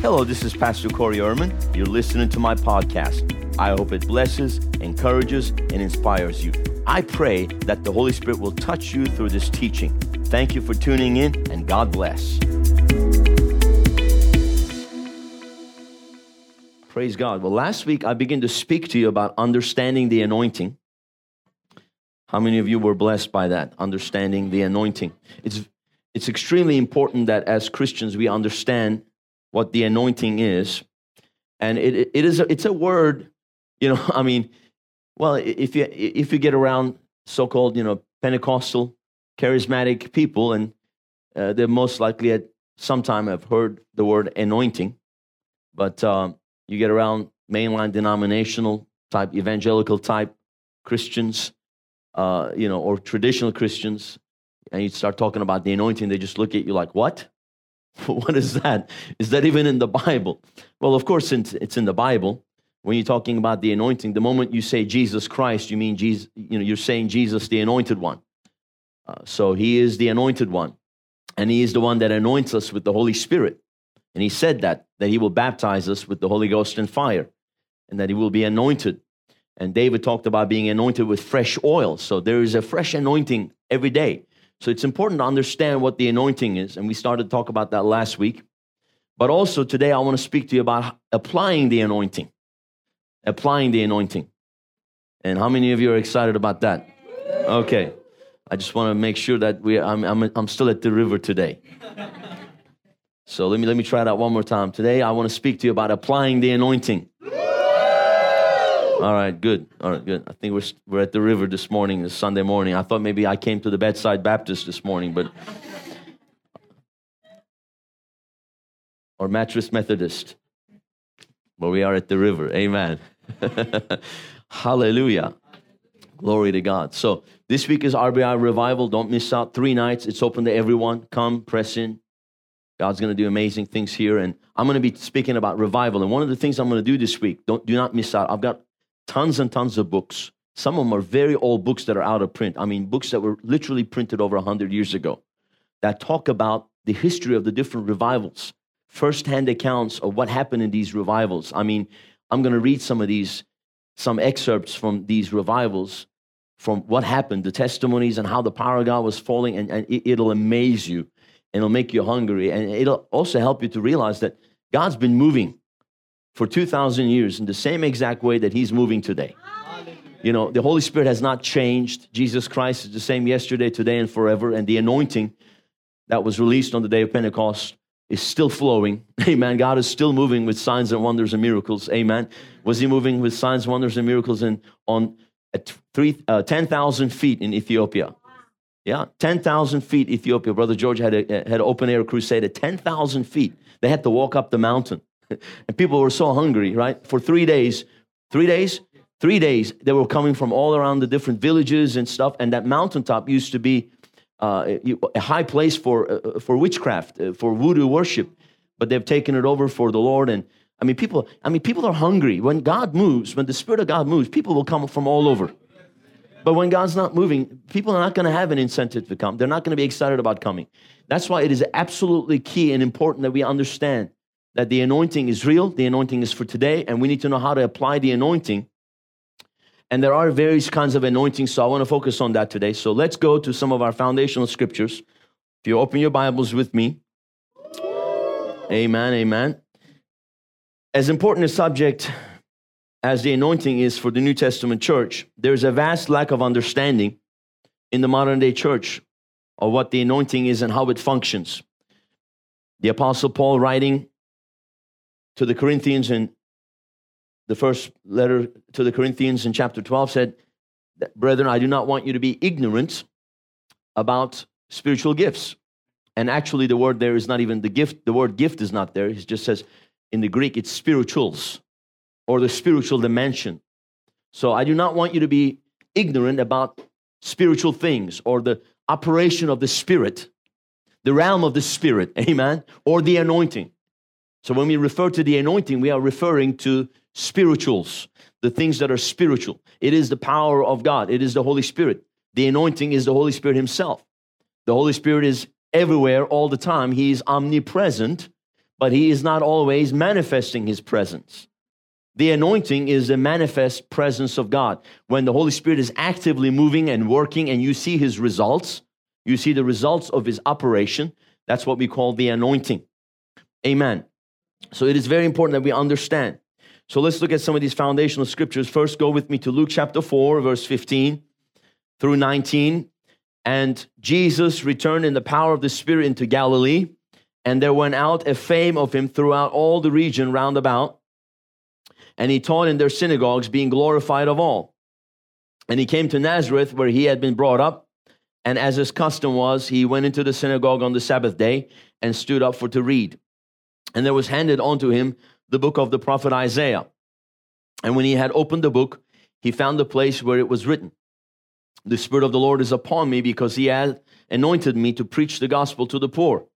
Hello, this is Pastor Corey Ehrman. You're listening to my podcast. I hope it blesses, encourages, and inspires you. I pray that the Holy Spirit will touch you through this teaching. Thank you for tuning in, and God bless. Praise God. Well, last week I began to speak to you about understanding the anointing. How many of you were blessed by that? Understanding the anointing. It's extremely important that as Christians we understand what the anointing is, and it's a word, I mean, well, if you get around so-called, Pentecostal, charismatic people, and they most likely at some time have heard the word anointing, but you get around mainline denominational type, evangelical type Christians, or traditional Christians, and you start talking about the anointing, they just look at you like, what? What is that? Is that even in the Bible? Well, of course, it's in the Bible. When you're talking about the anointing, the moment you say Jesus Christ, you mean Jesus. You're saying Jesus, the Anointed One. So He is the Anointed One, and He is the one that anoints us with the Holy Spirit. And He said that He will baptize us with the Holy Ghost and fire, and that He will be anointed. And David talked about being anointed with fresh oil. So there is a fresh anointing every day. So it's important to understand what the anointing is, and we started to talk about that last week. But also today I want to speak to you about applying the anointing. Applying the anointing. And how many of you are excited about that? Okay. I just want to make sure that I'm still at the river today. So let me try that one more time. Today I want to speak to you about applying the anointing. All right, good. I think we're at the river this morning, this Sunday morning. I thought maybe I came to the Bedside Baptist this morning, but or Mattress Methodist. But we are at the river. Amen. Hallelujah. Glory to God. So this week is RBI Revival. Don't miss out. 3 nights. It's open to everyone. Come, press in. God's going to do amazing things here. And I'm going to be speaking about revival. And one of the things I'm going to do this week, do not miss out. I've got tons and tons of books. Some of them are very old books that are out of print. I mean, books that were literally printed over 100 years ago that talk about the history of the different revivals, firsthand accounts of what happened in these revivals. I mean, I'm going to read some excerpts from these revivals, from what happened, the testimonies and how the power of God was falling, and it'll amaze you. And it'll make you hungry. And it'll also help you to realize that God's been moving for 2,000 years in the same exact way that He's moving today. The Holy Spirit has not changed. Jesus Christ is the same yesterday, today, and forever. And the anointing that was released on the day of Pentecost is still flowing. Amen. God is still moving with signs and wonders and miracles. Amen. Was He moving with signs, wonders, and miracles at 10,000 feet in Ethiopia? Yeah, 10,000 feet, Ethiopia. Brother George had an open-air crusade at 10,000 feet. They had to walk up the mountain. And people were so hungry, right? For 3 days, 3 days, they were coming from all around the different villages and stuff. And that mountaintop used to be a high place for witchcraft, for voodoo worship. But they've taken it over for the Lord. And people are hungry. When God moves, when the Spirit of God moves, people will come from all over. But when God's not moving, people are not going to have an incentive to come. They're not going to be excited about coming. That's why it is absolutely key and important that we understand that the anointing is real, the anointing is for today, and we need to know how to apply the anointing. And there are various kinds of anointings, so I want to focus on that today. So let's go to some of our foundational scriptures. If you open your Bibles with me. Amen, amen. As important a subject as the anointing is for the New Testament church, there's a vast lack of understanding in the modern day church of what the anointing is and how it functions. The Apostle Paul, writing to the Corinthians in the first letter to the Corinthians in chapter 12, said, "Brethren, I do not want you to be ignorant about spiritual gifts." And actually the word there is not even the gift. The word gift is not there. It just says in the Greek, it's spirituals, or the spiritual dimension. So I do not want you to be ignorant about spiritual things, or the operation of the Spirit, the realm of the Spirit, amen, or the anointing. So when we refer to the anointing, we are referring to spirituals, the things that are spiritual. It is the power of God. It is the Holy Spirit. The anointing is the Holy Spirit Himself. The Holy Spirit is everywhere all the time. He is omnipresent, but he is not always manifesting his presence. The anointing is the manifest presence of God. When the Holy Spirit is actively moving and working and you see his results, you see the results of his operation, that's what we call the anointing. Amen. So it is very important that we understand. So let's look at some of these foundational scriptures. First, go with me to Luke chapter 4, verse 15 through 19. And Jesus returned in the power of the Spirit into Galilee, and there went out a fame of him throughout all the region round about. And he taught in their synagogues, being glorified of all. And he came to Nazareth, where he had been brought up. And as his custom was, he went into the synagogue on the Sabbath day and stood up for to read. And there was handed unto him the book of the prophet Isaiah. And when he had opened the book, he found the place where it was written, "The Spirit of the Lord is upon me, because he hath anointed me to preach the gospel to the poor.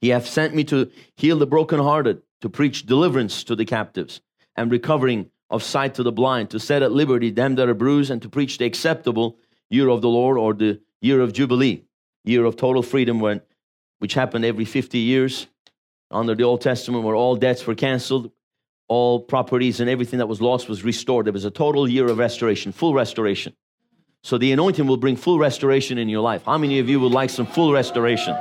He hath sent me to heal the brokenhearted, to preach deliverance to the captives, and recovering of sight to the blind, to set at liberty them that are bruised, and to preach the acceptable year of the Lord," or the year of Jubilee, year of total freedom, which happened every 50 years under the Old Testament, where all debts were canceled, all properties and everything that was lost was restored. There was a total year of restoration, full restoration. So the anointing will bring full restoration in your life. How many of you would like some full restoration?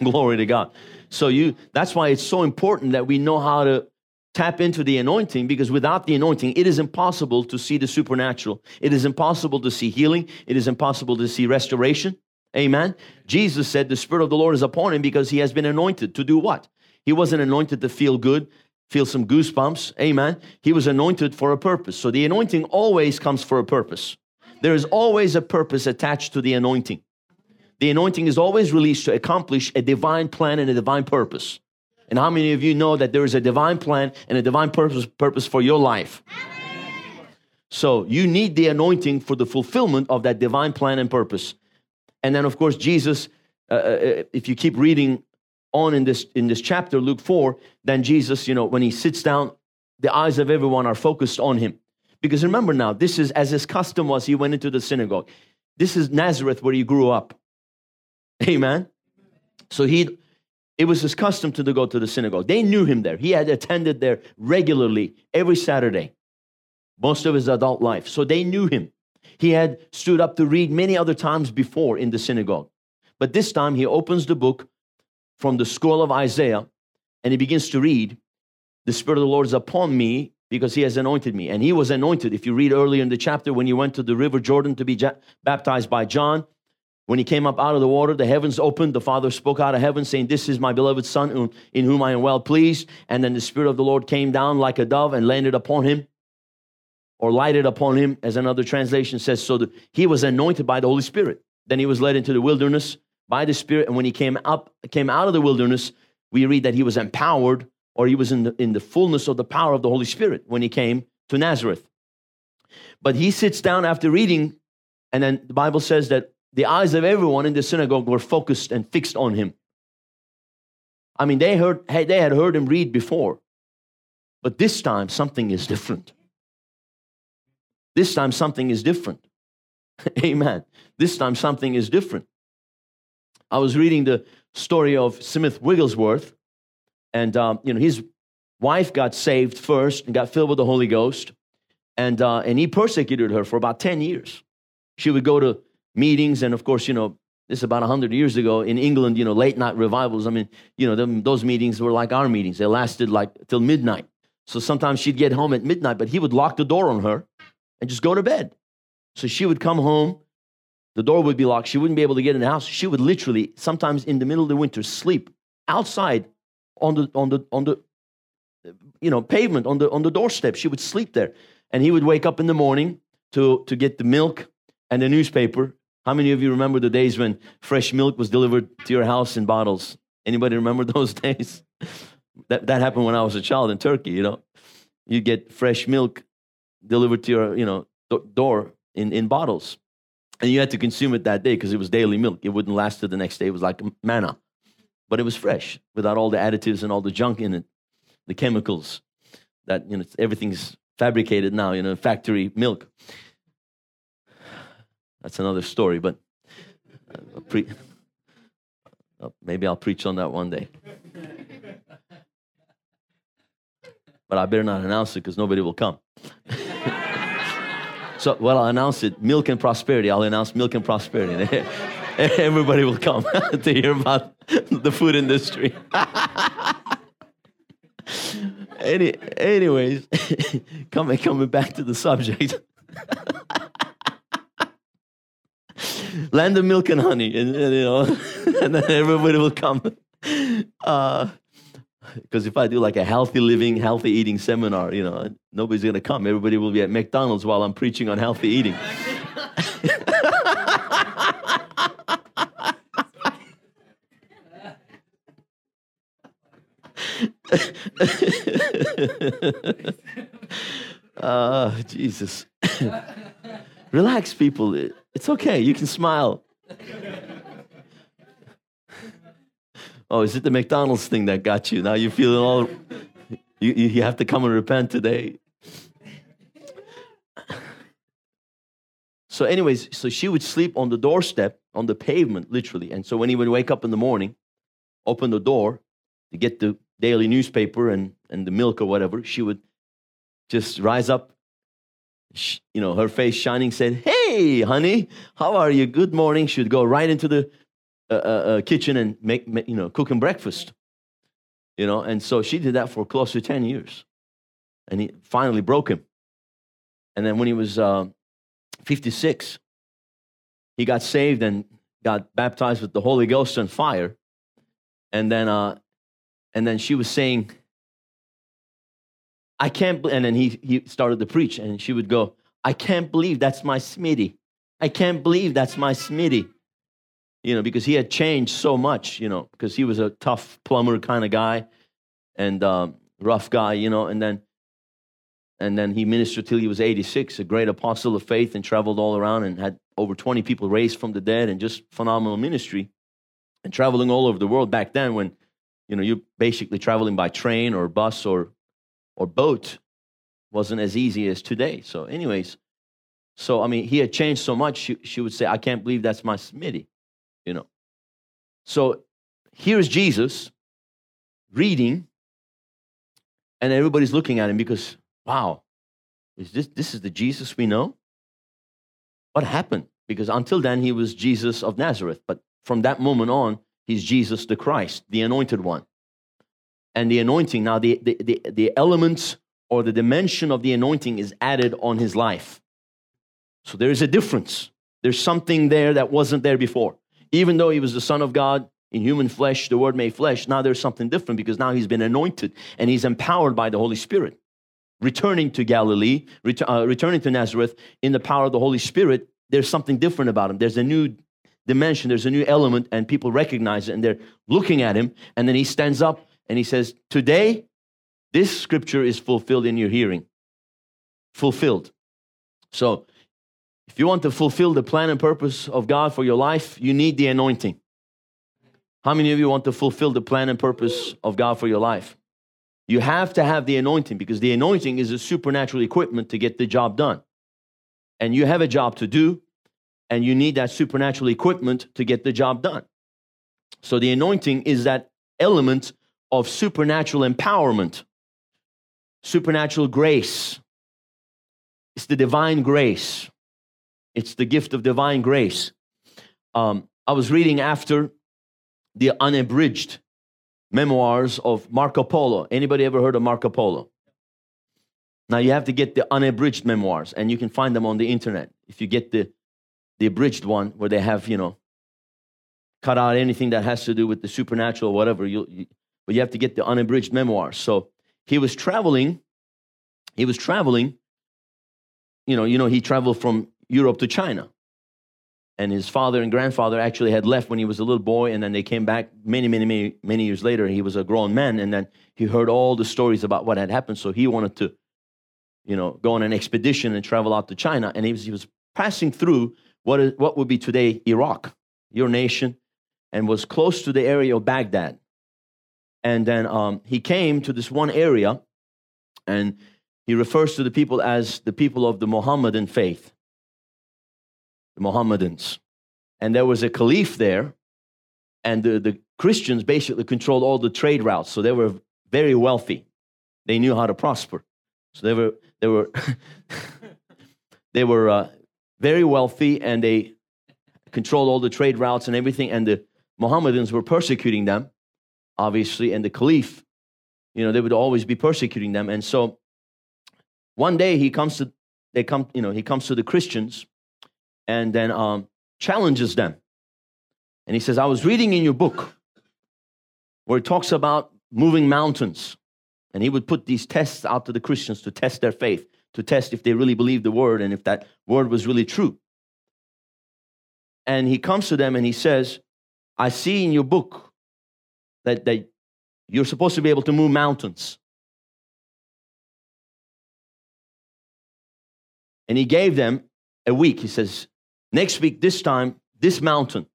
Glory to God. So that's why it's so important that we know how to tap into the anointing, because without the anointing, it is impossible to see the supernatural. It is impossible to see healing. It is impossible to see restoration. Amen. Jesus said the Spirit of the Lord is upon him because he has been anointed to do what? He wasn't anointed to feel good, feel some goosebumps. Amen. He was anointed for a purpose. So the anointing always comes for a purpose. There is always a purpose attached to the anointing. The anointing is always released to accomplish a divine plan and a divine purpose. And how many of you know that there is a divine plan and a divine purpose for your life? Amen. So you need the anointing for the fulfillment of that divine plan and purpose. And then, of course, Jesus, if you keep reading on in this chapter, Luke 4, then Jesus, when he sits down, the eyes of everyone are focused on him. Because remember now, this is as his custom was, he went into the synagogue. This is Nazareth, where he grew up. Amen. So it was his custom to go to the synagogue. They knew him there. He had attended there regularly every Saturday, most of his adult life. So they knew him. He had stood up to read many other times before in the synagogue. But this time he opens the book from the scroll of Isaiah, and he begins to read, "The Spirit of the Lord is upon me because he has anointed me." And he was anointed. If you read earlier in the chapter, when he went to the river Jordan to be baptized by John, when he came up out of the water, the heavens opened. The Father spoke out of heaven, saying, "This is my beloved Son, in whom I am well pleased." And then the Spirit of the Lord came down like a dove and landed upon him, or lighted upon him, as another translation says. So he was anointed by the Holy Spirit. Then he was led into the wilderness by the Spirit. And when he came out of the wilderness, we read that he was empowered, or he was in the fullness of the power of the Holy Spirit when he came to Nazareth. But he sits down after reading, and then the Bible says that the eyes of everyone in the synagogue were focused and fixed on him. I mean, they had heard him read before, but this time something is different. This time something is different. Amen. This time something is different. I was reading the story of Smith Wigglesworth, and his wife got saved first and got filled with the Holy Ghost, and he persecuted her for about 10 years. She would go to meetings, and of course, this is about 100 years ago in England, late night revivals. I mean, those meetings were like our meetings. They lasted till midnight. So sometimes she'd get home at midnight, but he would lock the door on her and just go to bed. So she would come home, the door would be locked. She wouldn't be able to get in the house. She would literally, sometimes in the middle of the winter, sleep outside on the pavement, on the doorstep. She would sleep there. And he would wake up in the morning to get the milk and the newspaper. How many of you remember the days when fresh milk was delivered to your house in bottles? Anybody remember those days? That happened when I was a child in Turkey, You get fresh milk delivered to your, door in bottles. And you had to consume it that day because it was daily milk. It wouldn't last till the next day. It was like manna. But it was fresh without all the additives and all the junk in it, the chemicals that, everything's fabricated now, factory milk. That's another story, but maybe I'll preach on that one day. but I better not announce it because nobody will come. So, well, I'll announce it, milk and prosperity. I'll announce milk and prosperity. Everybody will come to hear about the food industry. Anyways, coming back to the subject. Land of milk and honey, and then everybody will come. Because if I do like a healthy living, healthy eating seminar, nobody's going to come. Everybody will be at McDonald's while I'm preaching on healthy eating. Jesus. Relax, people. It's okay. You can smile. Oh, is it the McDonald's thing that got you? Now you're feeling all... You have to come and repent today. So anyways, so she would sleep on the doorstep, on the pavement, literally. And so when he would wake up in the morning, open the door to get the daily newspaper and the milk or whatever, she would just rise up, her face shining, said, "Hey, honey, how are you? Good morning." She would go right into the kitchen and make cooking breakfast, and so she did that for close to 10 years, and he finally broke him. And then when he was 56, he got saved and got baptized with the Holy Ghost and fire. And then she was saying, "I can't," and then he started to preach, and she would go, "I can't believe that's my Smitty. I can't believe that's my Smitty." Because he had changed so much, because he was a tough plumber kind of guy and rough guy, and then he ministered till he was 86, a great apostle of faith, and traveled all around and had over 20 people raised from the dead, and just phenomenal ministry, and traveling all over the world back then when, you're basically traveling by train or bus or boat wasn't as easy as today. So anyways, he had changed so much, she would say, "I can't believe that's my Smitty." So here's Jesus reading, and everybody's looking at him because, wow, this is the Jesus we know? What happened? Because until then, he was Jesus of Nazareth. But from that moment on, he's Jesus the Christ, the anointed one. And the anointing, now the elements or the dimension of the anointing is added on his life. So there is a difference. There's something there that wasn't there before. Even though he was the Son of God in human flesh, the Word made flesh, now there's something different because now he's been anointed and he's empowered by the Holy Spirit. Returning to Galilee, returning to Nazareth in the power of the Holy Spirit, there's something different about him. There's a new dimension, there's a new element, and people recognize it and they're looking at him. And then he stands up and he says, "Today, this scripture is fulfilled in your hearing." Fulfilled. So, if you want to fulfill the plan and purpose of God for your life, you need the anointing. How many of you want to fulfill the plan and purpose of God for your life? You have to have the anointing because the anointing is a supernatural equipment to get the job done. And you have a job to do, and you need that supernatural equipment to get the job done. So the anointing is that element of supernatural empowerment, supernatural grace. It's the divine grace. It's the gift of divine grace. I was reading after the unabridged memoirs of Marco Polo. Anybody ever heard of Marco Polo? Now, you have to get the unabridged memoirs, and you can find them on the internet. If you get the abridged one where they have, cut out anything that has to do with the supernatural or whatever, but you have to get the unabridged memoirs. So he was traveling, he traveled from Europe to China. And his father and grandfather actually had left when he was a little boy, and then they came back many, many, many, many years later. He was a grown man, and then he heard all the stories about what had happened. So he wanted to, go on an expedition and travel out to China. And he was passing through what would be today Iraq, your nation, and was close to the area of Baghdad. And then he came to this one area, and he refers to the people as the people of the Mohammedan faith. The Mohammedans. And there was a caliph there, and the Christians basically controlled all the trade routes, so they were very wealthy. They knew how to prosper. So they were they were very wealthy, and they controlled all the trade routes and everything. And the Mohammedans were persecuting them, obviously, and the Caliph, they would always be persecuting them. And so one day he comes to the Christians, and then challenges them. And he says, I was reading in your book where it talks about moving mountains. And he would put these tests out to the Christians to test their faith, to test if they really believed the word and if that word was really true. And he comes to them and he says, I see in your book that you're supposed to be able to move mountains. And he gave them a week. He says, next week, this time, this mountain.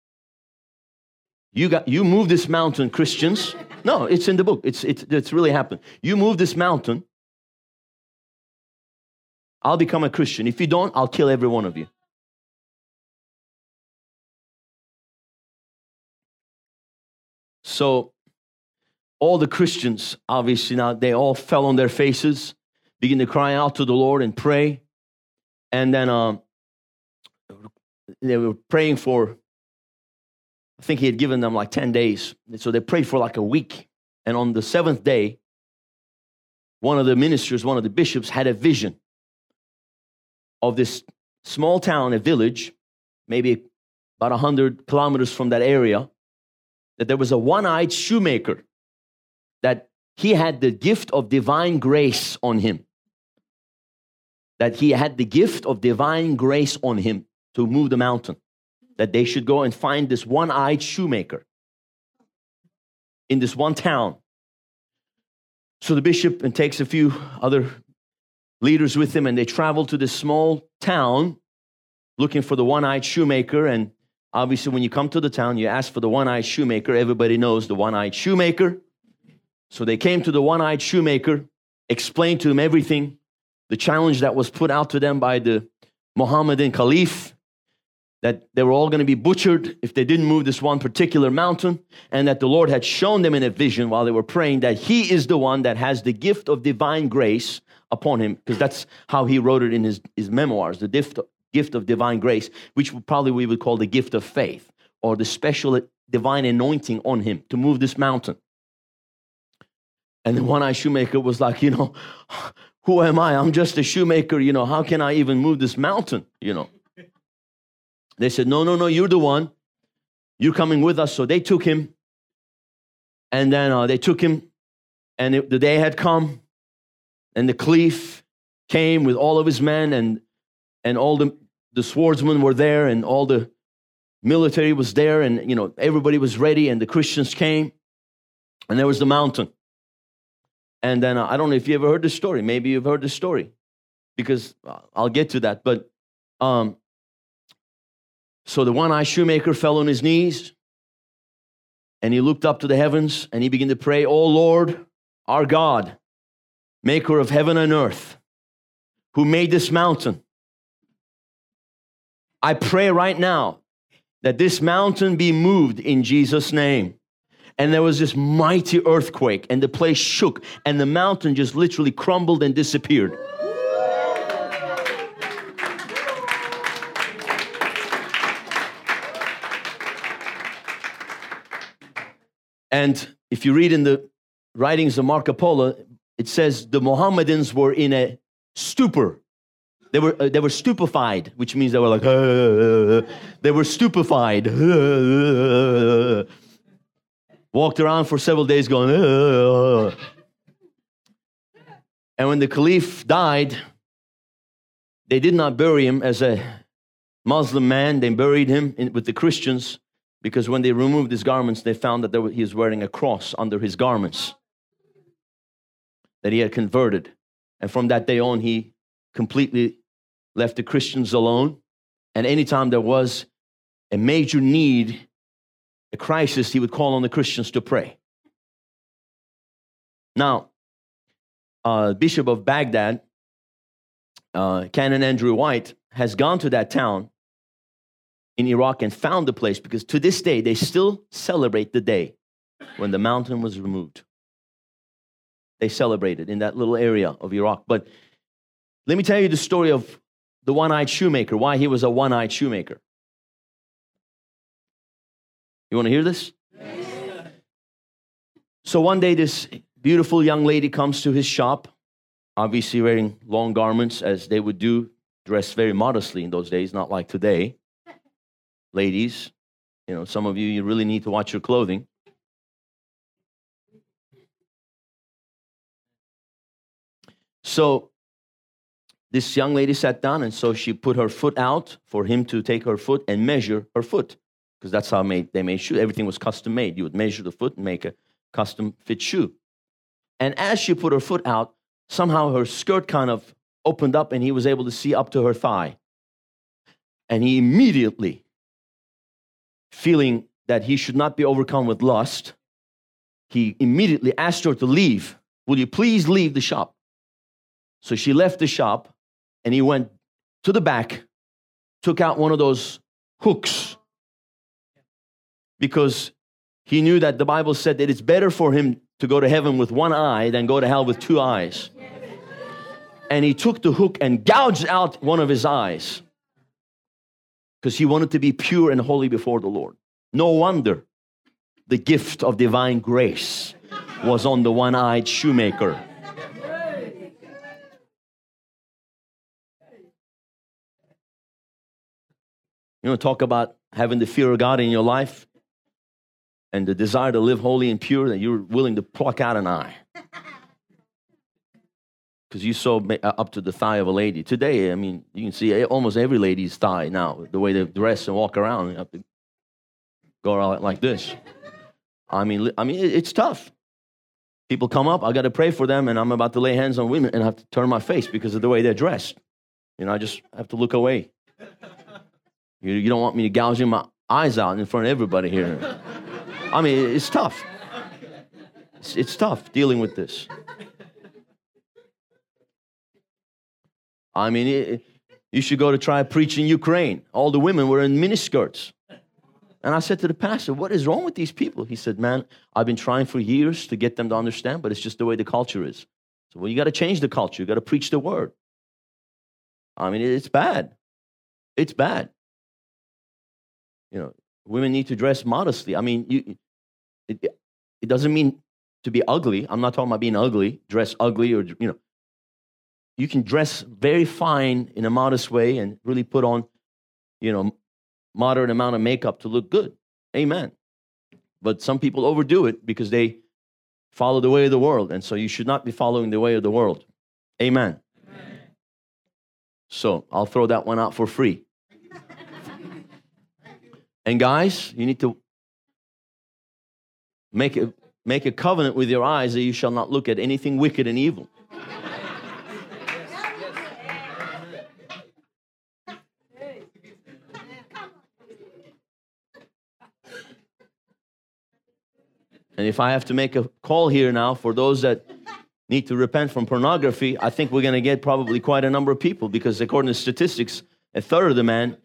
You move this mountain, Christians. No, it's in the book. It's really happened. You move this mountain, I'll become a Christian. If you don't, I'll kill every one of you. So all the Christians, obviously now, they all fell on their faces, begin to cry out to the Lord and pray. And then they were praying for, I think he had given them like 10 days. So they prayed for like a week. And on the seventh day, one of the ministers, one of the bishops, had a vision of this small town, a village, maybe about 100 kilometers from that area, that there was a one-eyed shoemaker, that he had the gift of divine grace on him. That he had the gift of divine grace on him to move the mountain, that they should go and find this one-eyed shoemaker in this one town. So the bishop and takes a few other leaders with him, and they travel to this small town looking for the one-eyed shoemaker. And obviously when you come to the town, you ask for the one-eyed shoemaker. Everybody knows the one-eyed shoemaker. So they came to the one-eyed shoemaker, explained to him everything, the challenge that was put out to them by the Mohammedan Caliph, that they were all going to be butchered if they didn't move this one particular mountain, and that the Lord had shown them in a vision while they were praying that he is the one that has the gift of divine grace upon him, because that's how he wrote it in his memoirs, the gift of divine grace, which we would call the gift of faith, or the special divine anointing on him to move this mountain. And the one-eyed shoemaker was like, who am I? I'm just a shoemaker, how can I even move this mountain, They said, no, you're the one. You're coming with us. So they took him. And then they took him. And the day had come. And the Caliph came with all of his men. And all the swordsmen were there. And all the military was there. And, everybody was ready. And the Christians came. And there was the mountain. And then I don't know if you ever heard this story. Maybe you've heard this story, because I'll get to that. But so the one-eyed shoemaker fell on his knees, and he looked up to the heavens, and he began to pray, O Lord, our God, maker of heaven and earth, who made this mountain, I pray right now that this mountain be moved in Jesus' name. And there was this mighty earthquake, and the place shook, and the mountain just literally crumbled and disappeared. And if you read in the writings of Marco Polo, it says the Mohammedans were in a stupor. They were stupefied, which means they were like, they were stupefied. Walked around for several days going, And when the Caliph died, they did not bury him as a Muslim man. They buried him with the Christians, because when they removed his garments, they found that he was wearing a cross under his garments, that he had converted. And from that day on, he completely left the Christians alone. And anytime there was a major need, a crisis, he would call on the Christians to pray. Now, Bishop of Baghdad, Canon Andrew White, has gone to that town in Iraq and found the place, because to this day, they still celebrate the day when the mountain was removed. they celebrated in that little area of Iraq. But let me tell you the story of the one-eyed shoemaker, why he was a one-eyed shoemaker. You want to hear this? Yes. So one day this beautiful young lady comes to his shop, obviously wearing long garments as they would do, dressed very modestly in those days, not like today. Ladies, you know, some of you, you really need to watch your clothing. So this young lady sat down, and so she put her foot out for him to take her foot and measure her foot, because that's how they made shoes. Everything was custom made. You would measure the foot and make a custom fit shoe. And as she put her foot out, somehow her skirt kind of opened up, and he was able to see up to her thigh. And he immediately, feeling that he should not be overcome with lust, he immediately asked her to leave. Will you please leave the shop? So she left the shop, and he went to the back, took out one of those hooks, because he knew that the Bible said that it's better for him to go to heaven with one eye than go to hell with two eyes. And he took the hook and gouged out one of his eyes, because he wanted to be pure and holy before the Lord. No wonder the gift of divine grace was on the one-eyed shoemaker. You know, talk about having the fear of God in your life and the desire to live holy and pure, that you're willing to pluck out an eye because you saw up to the thigh of a lady. Today, I mean, you can see almost every lady's thigh now, the way they dress and walk around. You have to go around like this. I mean, it's tough. People come up, I got to pray for them, and I'm about to lay hands on women, and I have to turn my face because of the way they're dressed. You know, I just have to look away. You don't want me to gouging my eyes out in front of everybody here. I mean, it's tough. It's tough dealing with this. I mean, you should go to try preach in Ukraine. All the women were in miniskirts. And I said to the pastor, what is wrong with these people? He said, man, I've been trying for years to get them to understand, but it's just the way the culture is. So, well, you got to change the culture. You got to preach the word. I mean, it's bad. It's bad. You know, women need to dress modestly. I mean, it doesn't mean to be ugly. I'm not talking about being ugly, dress ugly, or, you know. You can dress very fine in a modest way and really put on, you know, moderate amount of makeup to look good. Amen. But some people overdo it because they follow the way of the world. And so you should not be following the way of the world. Amen. Amen. So I'll throw that one out for free. And guys, you need to make a covenant with your eyes that you shall not look at anything wicked and evil. And if I have to make a call here now for those that need to repent from pornography, I think we're going to get probably quite a number of people, because according to statistics, a third of the men,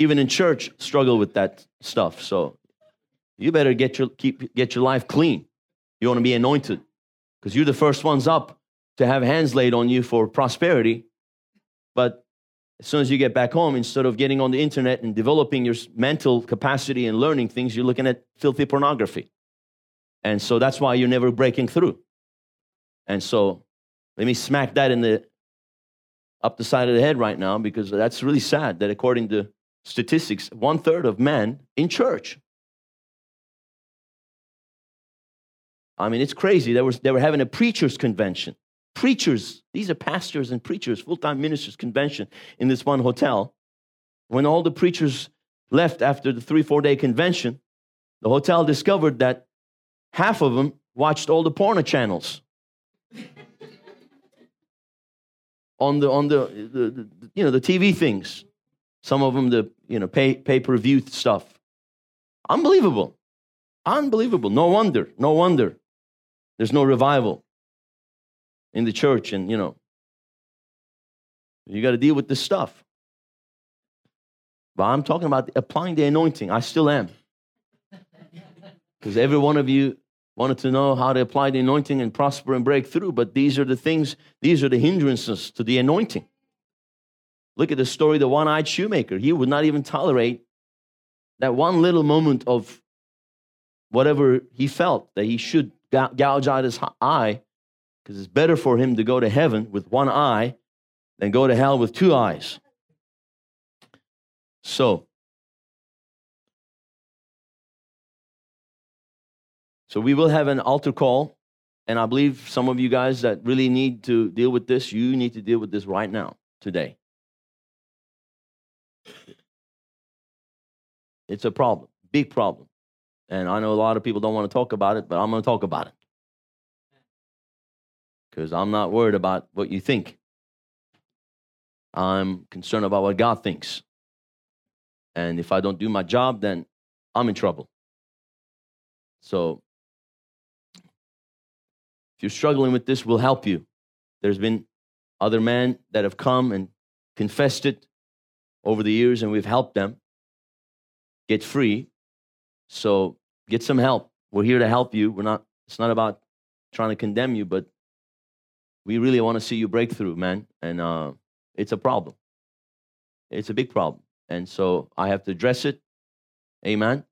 even in church, struggle with that stuff. So you better get your life clean. You want to be anointed, because you're the first ones up to have hands laid on you for prosperity. But as soon as you get back home, instead of getting on the internet and developing your mental capacity and learning things, you're looking at filthy pornography. And so that's why you're never breaking through. And so let me smack that up the side of the head right now, because that's really sad that according to statistics, 1/3 of men in church. I mean, it's crazy. They were having a preachers' convention. Preachers, these are pastors and preachers, full-time ministers convention in this one hotel. When all the preachers left after the 3-4 day convention, the hotel discovered that half of them watched all the porno channels on the you know, the TV things. Some of them, the, you know, pay-per-view stuff. Unbelievable. Unbelievable. No wonder. No wonder there's no revival in the church. And, you know, you got to deal with this stuff. But I'm talking about applying the anointing. I still am. Because every one of you wanted to know how to apply the anointing and prosper and break through, but these are the things, these are the hindrances to the anointing. Look at the story of the one-eyed shoemaker. He would not even tolerate that one little moment of whatever he felt that he should gouge out his eye, because it's better for him to go to heaven with one eye than go to hell with two eyes. So we will have an altar call, and I believe some of you guys that really need to deal with this, you need to deal with this right now, today. It's a problem, big problem. And I know a lot of people don't want to talk about it, but I'm going to talk about it. Because I'm not worried about what you think. I'm concerned about what God thinks. And if I don't do my job, then I'm in trouble. So if you're struggling with this, we'll help you. There's been other men that have come and confessed it over the years, and we've helped them get free. So get some help. We're here to help you. It's not about trying to condemn you, but we really want to see you break through, man. And it's a problem. It's a big problem. And so I have to address it. Amen.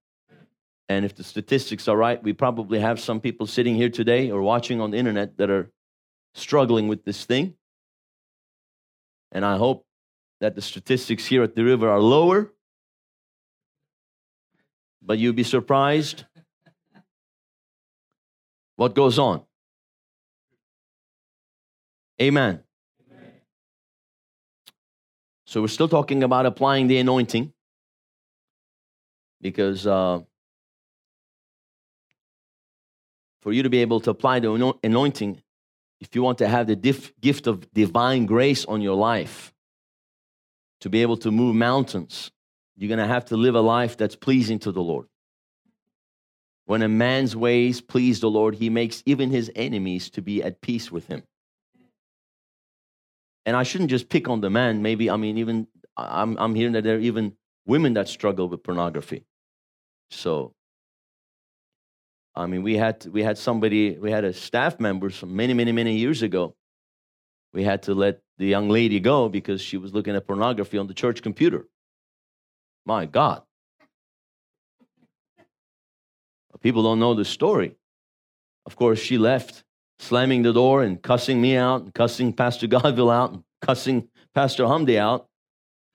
And if the statistics are right, we probably have some people sitting here today or watching on the internet that are struggling with this thing. And I hope that the statistics here at the river are lower. But you'd be surprised what goes on. Amen. Amen. So we're still talking about applying the anointing, because for you to be able to apply the anointing, if you want to have the gift of divine grace on your life, to be able to move mountains, you're going to have to live a life that's pleasing to the Lord. When a man's ways please the Lord, he makes even his enemies to be at peace with him. And I shouldn't just pick on the man. Maybe, I mean, even I'm hearing that there are even women that struggle with pornography. So, I mean, we had a staff member from many years ago. We had to let the young lady go because she was looking at pornography on the church computer. My God. People don't know the story. Of course, she left, slamming the door and cussing me out, and cussing Pastor Godville out, and cussing Pastor Humdy out,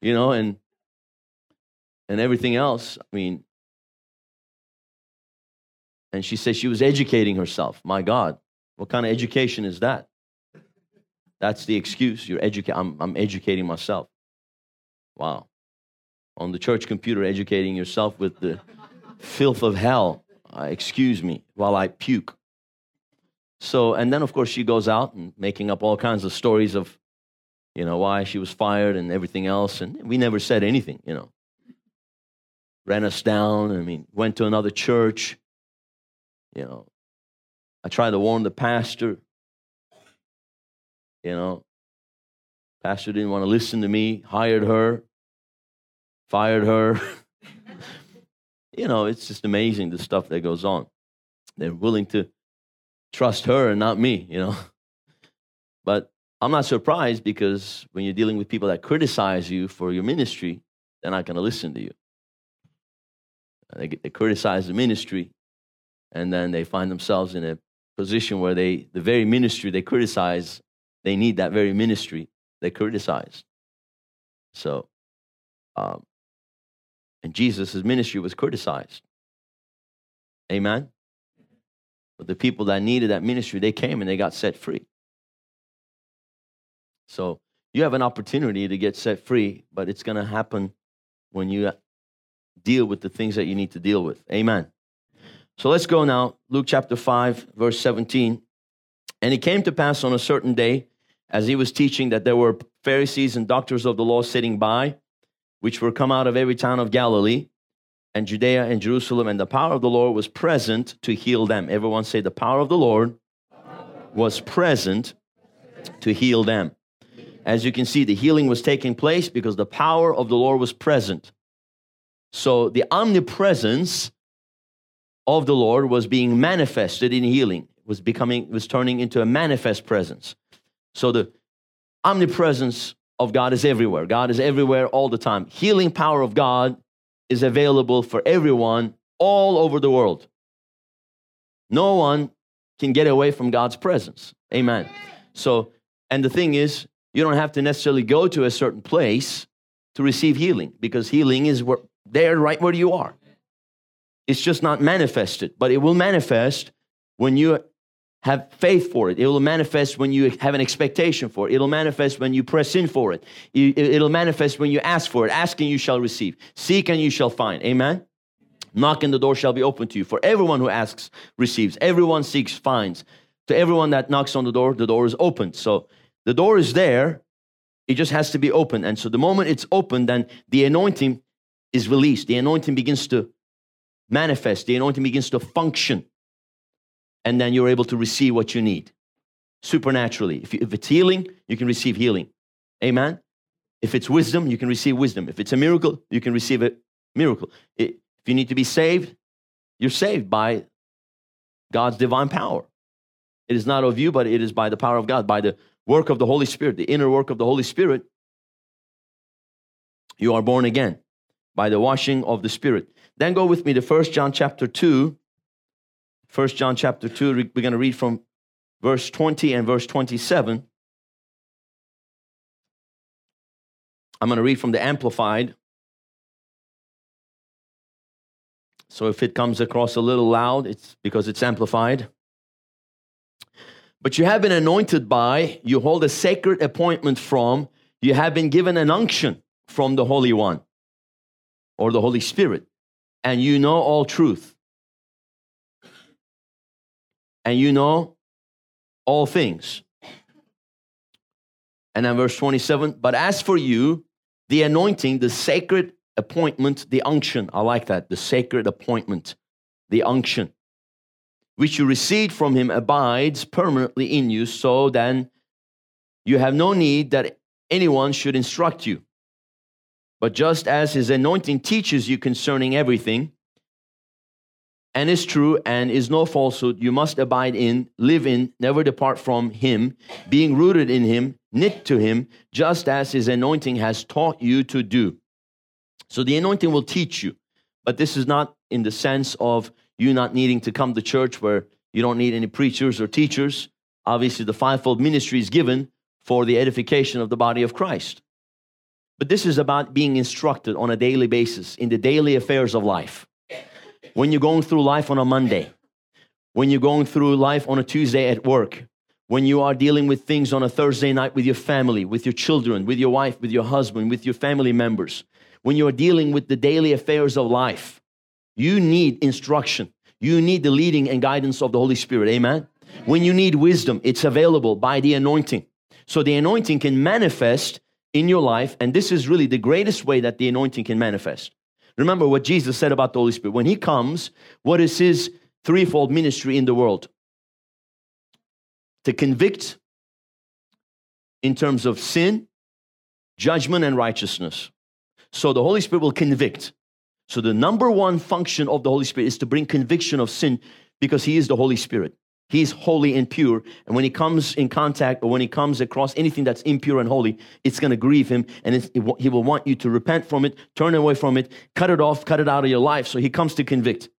you know, and everything else. I mean, and she said she was educating herself. My God, what kind of education is that? That's the excuse. I'm educating myself. Wow. On the church computer, educating yourself with the filth of hell, excuse me, while I puke. So, and then, of course, she goes out and making up all kinds of stories of, you know, why she was fired and everything else. And we never said anything, you know. Ran us down. I mean, went to another church. You know, I tried to warn the pastor. You know, pastor didn't want to listen to me, hired her. Fired her. You know, it's just amazing the stuff that goes on. They're willing to trust her and not me, you know. But I'm not surprised, because when you're dealing with people that criticize you for your ministry, they're not going to listen to you. They criticize the ministry, and then they find themselves in a position where the very ministry they criticize, they need that very ministry they criticize. So, and Jesus' ministry was criticized. Amen? But the people that needed that ministry, they came and they got set free. So you have an opportunity to get set free, but it's going to happen when you deal with the things that you need to deal with. Amen? So let's go now. Luke chapter 5, verse 17. And it came to pass on a certain day, as he was teaching, that there were Pharisees and doctors of the law sitting by, which were come out of every town of Galilee and Judea and Jerusalem, and the power of the Lord was present to heal them. Everyone say, the power of the Lord was present to heal them. As you can see, the healing was taking place because the power of the Lord was present. So the omnipresence of the Lord was being manifested in healing. It was becoming, was turning into a manifest presence. So the omnipresence of God is everywhere. God is everywhere all the time. Healing power of God is available for everyone all over the world. No one can get away from God's presence. Amen. So, and the thing is, you don't have to necessarily go to a certain place to receive healing, because healing is there right where you are. It's just not manifested, but it will manifest when you have faith for it. It will manifest when you have an expectation for it. It'll manifest when you press in for it. It'll manifest when you ask for it. Ask and you shall receive. Seek and you shall find. Amen? Knock and the door shall be open to you. For everyone who asks, receives. Everyone seeks, finds. To everyone that knocks on the door is open. So the door is there. It just has to be open. And so the moment it's open, then the anointing is released. The anointing begins to manifest. The anointing begins to function. And then you're able to receive what you need supernaturally. If it's healing, you can receive healing. Amen? If it's wisdom, you can receive wisdom. If it's a miracle, you can receive a miracle. If you need to be saved, you're saved by God's divine power. It is not of you, but it is by the power of God, by the work of the Holy Spirit, the inner work of the Holy Spirit. You are born again by the washing of the Spirit. Then go with me to 1 John chapter 2. 1 John chapter 2, we're going to read from verse 20 and verse 27. I'm going to read from the Amplified. So if it comes across a little loud, it's because it's amplified. But you have been anointed by, you hold a sacred appointment from, you have been given an unction from the Holy One, or the Holy Spirit, and you know all truth. And you know all things. And then verse 27, but as for you, the anointing, the sacred appointment, the unction, I like that, the sacred appointment, the unction, which you received from him abides permanently in you, so then you have no need that anyone should instruct you. But just as his anointing teaches you concerning everything, and is true and is no falsehood, you must abide in, live in, never depart from him, being rooted in him, knit to him, just as his anointing has taught you to do. So the anointing will teach you, but this is not in the sense of you not needing to come to church where you don't need any preachers or teachers. Obviously, the fivefold ministry is given for the edification of the body of Christ. But this is about being instructed on a daily basis in the daily affairs of life. When you're going through life on a Monday, when you're going through life on a Tuesday at work, when you are dealing with things on a Thursday night with your family, with your children, with your wife, with your husband, with your family members, when you are dealing with the daily affairs of life, you need instruction. You need the leading and guidance of the Holy Spirit. Amen? When you need wisdom, it's available by the anointing. So the anointing can manifest in your life, and this is really the greatest way that the anointing can manifest. Remember what Jesus said about the Holy Spirit. When he comes, what is his threefold ministry in the world? To convict in terms of sin, judgment, and righteousness. So the Holy Spirit will convict. So the number one function of the Holy Spirit is to bring conviction of sin, because he is the Holy Spirit. He is holy and pure. And when he comes in contact, or when he comes across anything that's impure and holy, it's going to grieve him. And he will want you to repent from it, turn away from it, cut it off, cut it out of your life. So he comes to convict.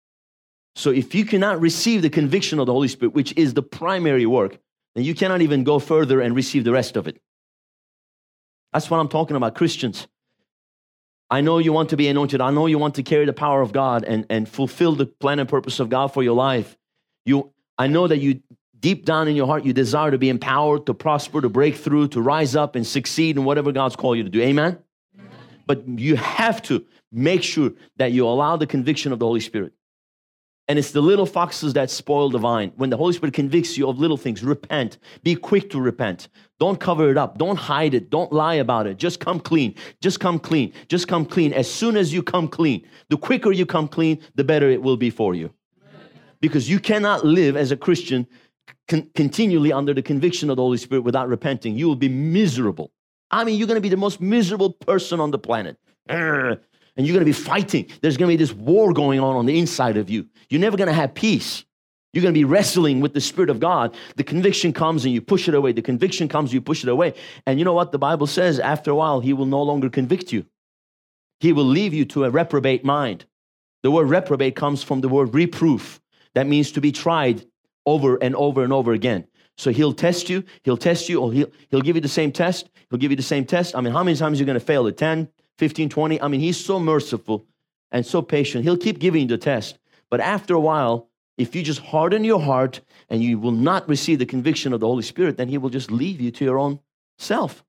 So if you cannot receive the conviction of the Holy Spirit, which is the primary work, then you cannot even go further and receive the rest of it. That's what I'm talking about, Christians. I know you want to be anointed. I know you want to carry the power of God and fulfill the plan and purpose of God for your life. I know that you, deep down in your heart, you desire to be empowered, to prosper, to break through, to rise up and succeed in whatever God's called you to do. Amen? Amen? But you have to make sure that you allow the conviction of the Holy Spirit. And it's the little foxes that spoil the vine. When the Holy Spirit convicts you of little things, repent. Be quick to repent. Don't cover it up. Don't hide it. Don't lie about it. Just come clean. Just come clean. Just come clean. As soon as you come clean, the quicker you come clean, the better it will be for you. Because you cannot live as a Christian continually under the conviction of the Holy Spirit without repenting. You will be miserable. I mean, you're going to be the most miserable person on the planet. and you're going to be fighting. There's going to be this war going on the inside of you. You're never going to have peace. You're going to be wrestling with the Spirit of God. The conviction comes and you push it away. The conviction comes, you push it away. And you know what the Bible says? After a while, he will no longer convict you. He will leave you to a reprobate mind. The word reprobate comes from the word reproof. That means to be tried over and over and over again. So he'll test you, or he'll give you the same test. He'll give you the same test. I mean, how many times are you going to fail it? 10, 15, 20? I mean, he's so merciful and so patient. He'll keep giving you the test. But after a while, if you just harden your heart and you will not receive the conviction of the Holy Spirit, then he will just leave you to your own self.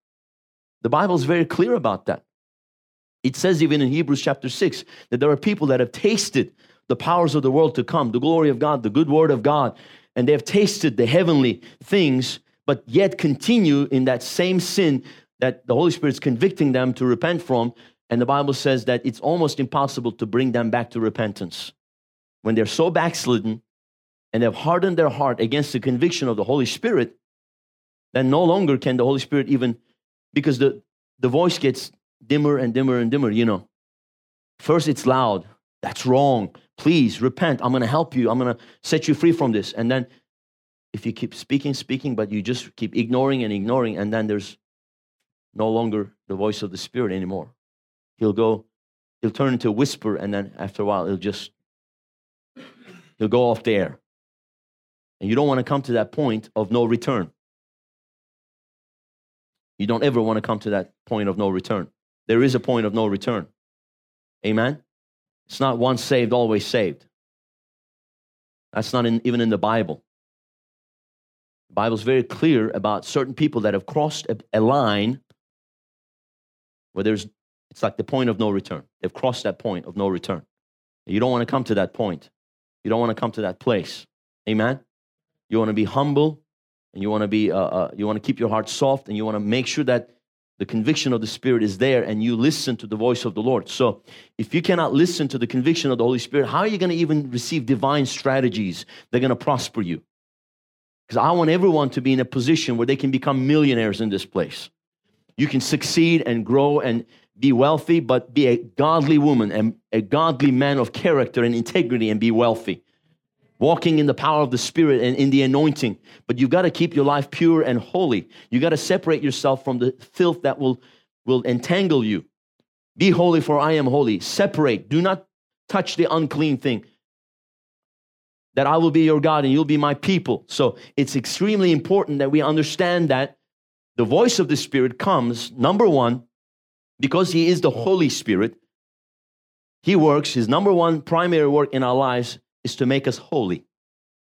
The Bible is very clear about that. It says even in Hebrews chapter 6 that there are people that have tasted the powers of the world to come, the glory of God, the good word of God, and they have tasted the heavenly things, but yet continue in that same sin that the Holy Spirit's convicting them to repent from. And the Bible says that it's almost impossible to bring them back to repentance. When they're so backslidden and have hardened their heart against the conviction of the Holy Spirit, then no longer can the Holy Spirit even, because the voice gets dimmer and dimmer and dimmer, you know. First it's loud, that's wrong, please repent, I'm going to help you, I'm going to set you free from this. And then if you keep speaking, but you just keep ignoring, and then there's no longer the voice of the Spirit anymore. He'll turn into a whisper, and then after a while he'll go off the air. And you don't want to come to that point of no return. You don't ever want to come to that point of no return. There is a point of no return. Amen? It's not once saved, always saved. That's not even in the Bible. The Bible's very clear about certain people that have crossed a line where it's like the point of no return. They've crossed that point of no return. You don't want to come to that point. You don't want to come to that place. Amen? You want to be humble, and you want to be, you want to keep your heart soft, and you want to make sure that the conviction of the Spirit is there, and you listen to the voice of the Lord. So if you cannot listen to the conviction of the Holy Spirit, how are you going to even receive divine strategies that are going to prosper you? Because I want everyone to be in a position where they can become millionaires in this place. You can succeed and grow and be wealthy, but be a godly woman and a godly man of character and integrity, and be wealthy. Walking in the power of the Spirit and in the anointing. But you've got to keep your life pure and holy. You've got to separate yourself from the filth that will entangle you. Be holy, for I am holy. Separate. Do not touch the unclean thing. That I will be your God and you'll be my people. So it's extremely important that we understand that the voice of the Spirit comes, number one, because he is the Holy Spirit. He works. His number one primary work in our lives is to make us holy.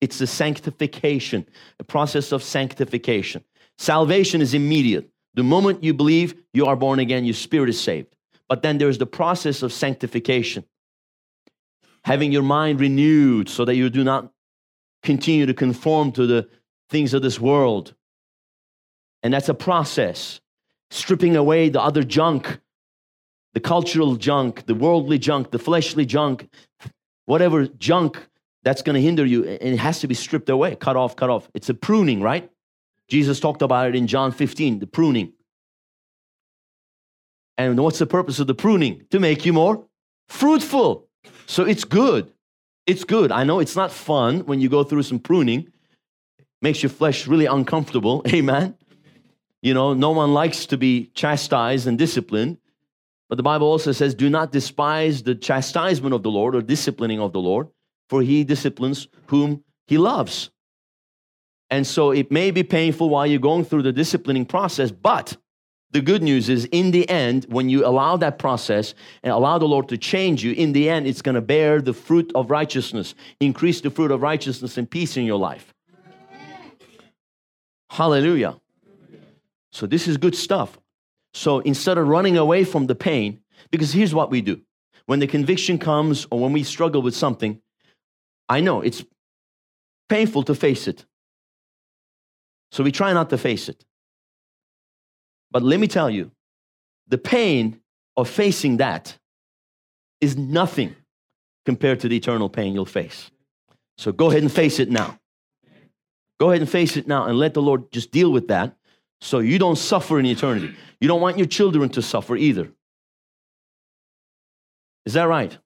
It's the sanctification, a process of sanctification. Salvation is immediate. The moment you believe, you are born again, your spirit is saved. But then there's the process of sanctification. Having your mind renewed so that you do not continue to conform to the things of this world. And that's a process. Stripping away the other junk, the cultural junk, the worldly junk, the fleshly junk, whatever junk that's going to hinder you, and it has to be stripped away, cut off. It's a pruning, right? Jesus talked about it in John 15, the pruning. And what's the purpose of the pruning? To make you more fruitful. So it's good. It's good. I know it's not fun when you go through some pruning. It makes your flesh really uncomfortable. Amen. You know, no one likes to be chastised and disciplined. But the Bible also says, do not despise the chastisement of the Lord or disciplining of the Lord, for he disciplines whom he loves. And so it may be painful while you're going through the disciplining process, but the good news is in the end, when you allow that process and allow the Lord to change you, in the end, it's going to bear the fruit of righteousness, increase the fruit of righteousness and peace in your life. Hallelujah. So this is good stuff. So instead of running away from the pain, because here's what we do. When the conviction comes or when we struggle with something, I know it's painful to face it. So we try not to face it. But let me tell you, the pain of facing that is nothing compared to the eternal pain you'll face. So go ahead and face it now. Go ahead and face it now and let the Lord just deal with that. So you don't suffer in eternity. You don't want your children to suffer either. Is that right?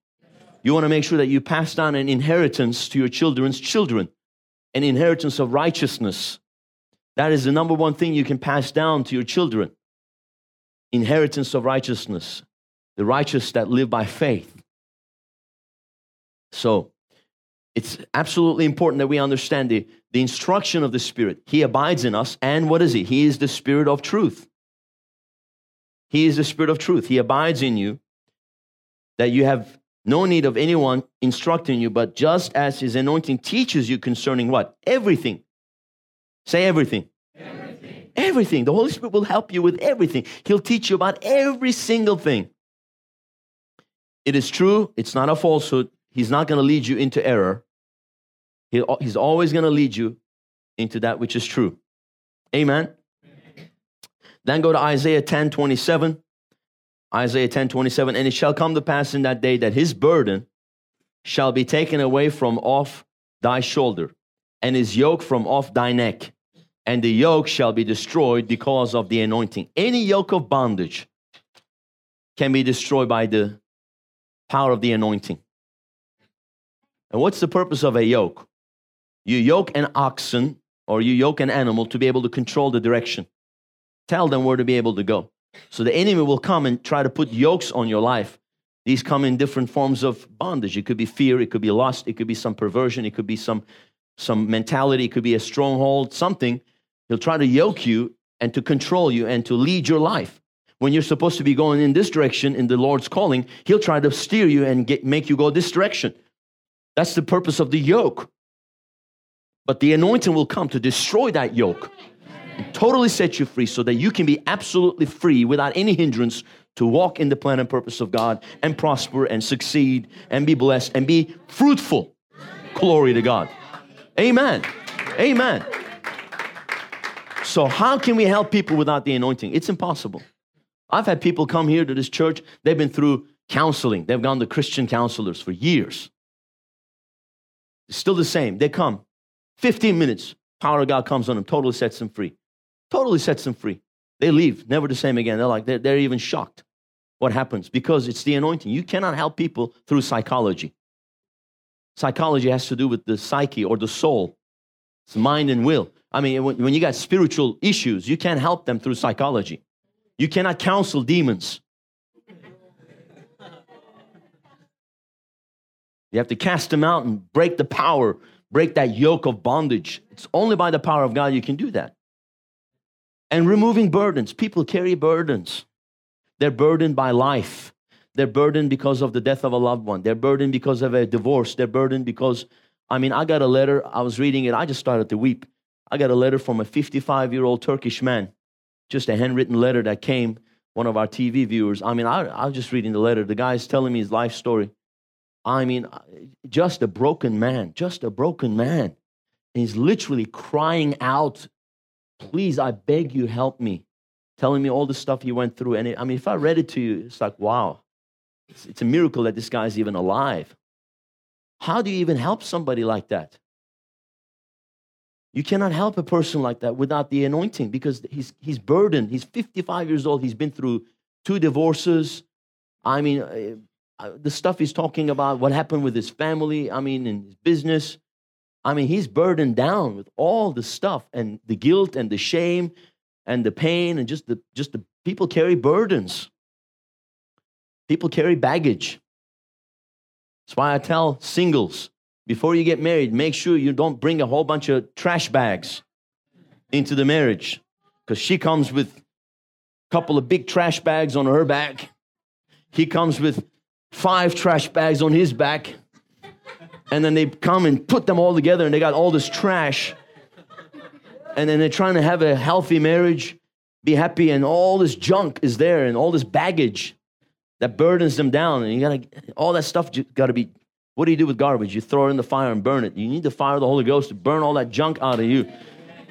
You want to make sure that you pass down an inheritance to your children's children, an inheritance of righteousness. That is the number one thing you can pass down to your children. Inheritance of righteousness, the righteous that live by faith. So it's absolutely important that we understand the instruction of the Spirit. He abides in us, and what is He? He is the Spirit of truth. He is the Spirit of truth. He abides in you, that you have no need of anyone instructing you, but just as His anointing teaches you concerning what? Everything. Say everything. Everything. Everything. The Holy Spirit will help you with everything. He'll teach you about every single thing. It is true. It's not a falsehood. He's not going to lead you into error. He's always going to lead you into that which is true. Amen. Then go to Isaiah 10:27. Isaiah 10:27. And it shall come to pass in that day that his burden shall be taken away from off thy shoulder, and his yoke from off thy neck. And the yoke shall be destroyed because of the anointing. Any yoke of bondage can be destroyed by the power of the anointing. And what's the purpose of a yoke? You yoke an oxen, or you yoke an animal to be able to control the direction. Tell them where to be able to go. So the enemy will come and try to put yokes on your life. These come in different forms of bondage. It could be fear, it could be lust, it could be some perversion, it could be some mentality, it could be a stronghold, something. He'll try to yoke you and to control you and to lead your life. When you're supposed to be going in this direction in the Lord's calling, he'll try to steer you and make you go this direction. That's the purpose of the yoke. But the anointing will come to destroy that yoke and totally set you free, so that you can be absolutely free without any hindrance to walk in the plan and purpose of God and prosper and succeed and be blessed and be fruitful. Glory to God. Amen. Amen. So how can we help people without the anointing? It's impossible. I've had people come here to this church. They've been through counseling. They've gone to Christian counselors for years. It's still the same. They come. 15 minutes. Power of God comes on them. Totally sets them free. Totally sets them free. They leave. Never the same again. They're even shocked what happens, because it's the anointing. You cannot help people through psychology. Psychology has to do with the psyche or the soul. It's mind and will. I mean, when you got spiritual issues, you can't help them through psychology. You cannot counsel demons. You have to cast them out and break the power, break that yoke of bondage. It's only by the power of God you can do that. And removing burdens. People carry burdens. They're burdened by life. They're burdened because of the death of a loved one. They're burdened because of a divorce. They're burdened because, I got a letter. I was reading it. I just started to weep. I got a letter from a 55-year-old Turkish man. Just a handwritten letter that came, one of our TV viewers. I was just reading the letter. The guy's telling me his life story. Just a broken man, And he's literally crying out, please, I beg you, help me. Telling me all the stuff he went through. And if I read it to you, it's like, wow. It's a miracle that this guy's even alive. How do you even help somebody like that? You cannot help a person like that without the anointing, because he's burdened. He's 55 years old. He's been through 2 divorces. The stuff he's talking about, what happened with his family, in his business. He's burdened down with all the stuff and the guilt and the shame and the pain, and just the people carry burdens. People carry baggage. That's why I tell singles, before you get married, make sure you don't bring a whole bunch of trash bags into the marriage, because she comes with a couple of big trash bags on her back. He comes with 5 trash bags on his back. And then they come and put them all together, and they got all this trash. And then they're trying to have a healthy marriage, be happy, and all this junk is there, and all this baggage that burdens them down. And all that stuff got to be, what do you do with garbage? You throw it in the fire and burn it. You need the fire of the Holy Ghost to burn all that junk out of you.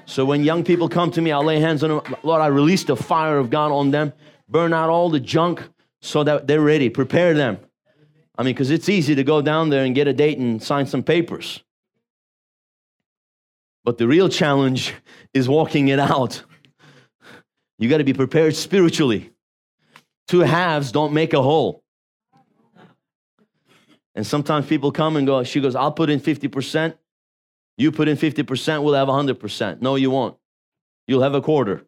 So when young people come to me, I lay hands on them. Lord, I release the fire of God on them. Burn out all the junk so that they're ready. Prepare them. Because it's easy to go down there and get a date and sign some papers. But the real challenge is walking it out. You got to be prepared spiritually. 2 halves don't make a whole. And sometimes people come and go, she goes, I'll put in 50%. You put in 50%, we'll have 100%. No, you won't. You'll have a quarter.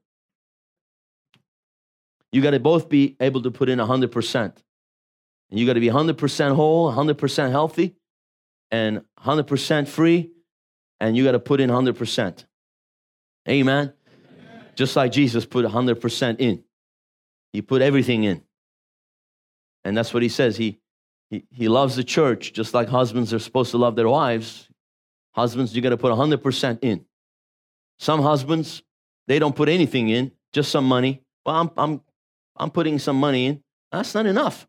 You got to both be able to put in 100%. And you got to be 100% whole, 100% healthy, and 100% free. And you got to put in 100%. Amen? Amen. Just like Jesus put 100% in. He put everything in. And that's what he says. He loves the church just like husbands are supposed to love their wives. Husbands, you got to put 100% in. Some husbands, they don't put anything in, just some money. Well, I'm putting some money in. That's not enough.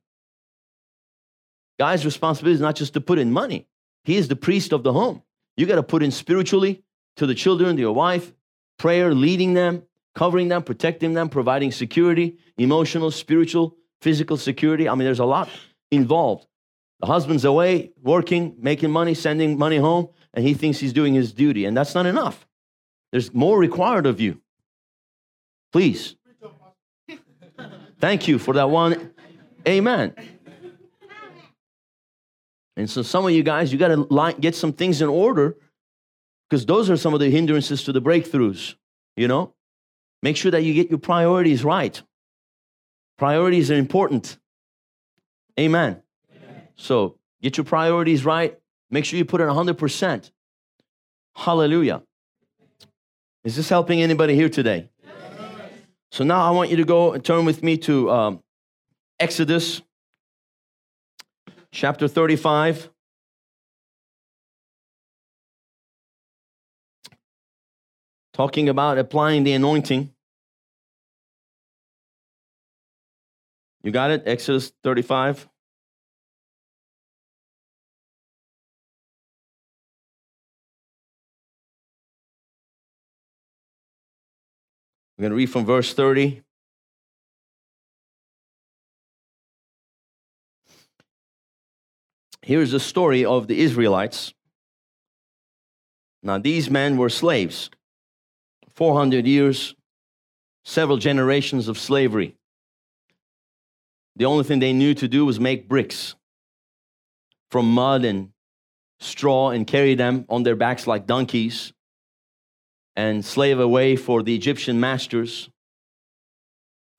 Guys' responsibility is not just to put in money. He is the priest of the home. You got to put in spiritually to the children, to your wife, prayer, leading them, covering them, protecting them, providing security, emotional, spiritual, physical security. I mean, there's a lot involved. The husband's away, working, making money, sending money home, and he thinks he's doing his duty. And that's not enough. There's more required of you. Please. Thank you for that one. Amen. And so some of you guys, you got to get some things in order, because those are some of the hindrances to the breakthroughs, you know. Make sure that you get your priorities right. Priorities are important. Amen. Amen. So get your priorities right. Make sure you put in 100%. Hallelujah. Is this helping anybody here today? Yes. So now I want you to go and turn with me to Exodus chapter 35. Talking about applying the anointing. You got it? Exodus 35. We're going to read from verse 30. Here's the story of the Israelites. Now, these men were slaves. 400 years, several generations of slavery. The only thing they knew to do was make bricks from mud and straw and carry them on their backs like donkeys and slave away for the Egyptian masters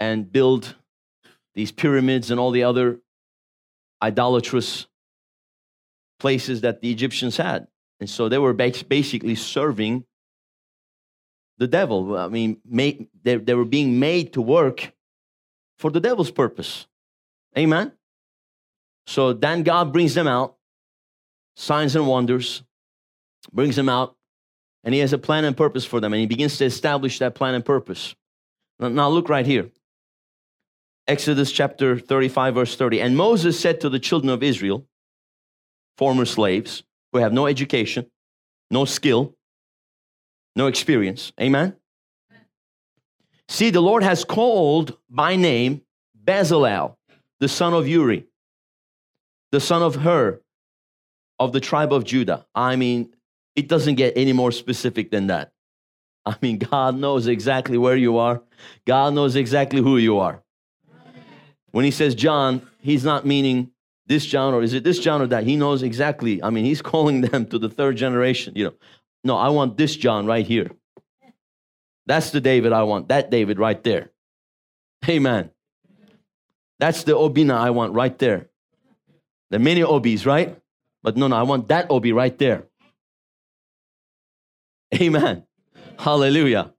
and build these pyramids and all the other idolatrous places that the Egyptians had. And so they were basically serving the devil. I mean, they were being made to work for the devil's purpose. Amen? So then God brings them out, signs and wonders, brings them out, and he has a plan and purpose for them, and he begins to establish that plan and purpose. Now look right here. Exodus chapter 35, verse 30. And Moses said to the children of Israel, former slaves, who have no education, no skill, no experience. Amen? See, the Lord has called by name Bezalel, the son of Uri, the son of Hur, of the tribe of Judah. I mean, it doesn't get any more specific than that. I mean, God knows exactly where you are. God knows exactly who you are. When he says John, he's not meaning this John, or is it this John or that? He knows exactly. I mean, he's calling them to the third generation, you know. No, I want this John right here. That's the David I want. That David right there. Amen. That's the Obina I want right there. There are many Obis, right? But no, I want that Obi right there. Amen. Hallelujah.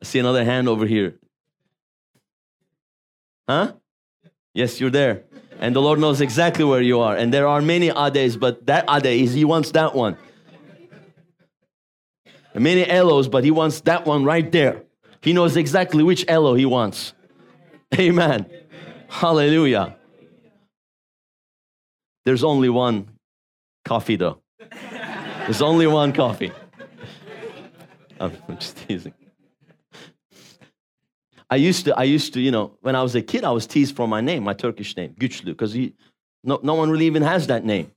I see another hand over here. Huh? Yes, you're there. And the Lord knows exactly where you are. And there are many Ades, but that Ade, he wants that one. And many Elos, but he wants that one right there. He knows exactly which Elo he wants. Amen. Hallelujah. There's only one coffee, though. There's only one coffee. I'm just teasing. I used to, you know, when I was a kid, I was teased for my name, my Turkish name, Güçlü, because no one really even has that name.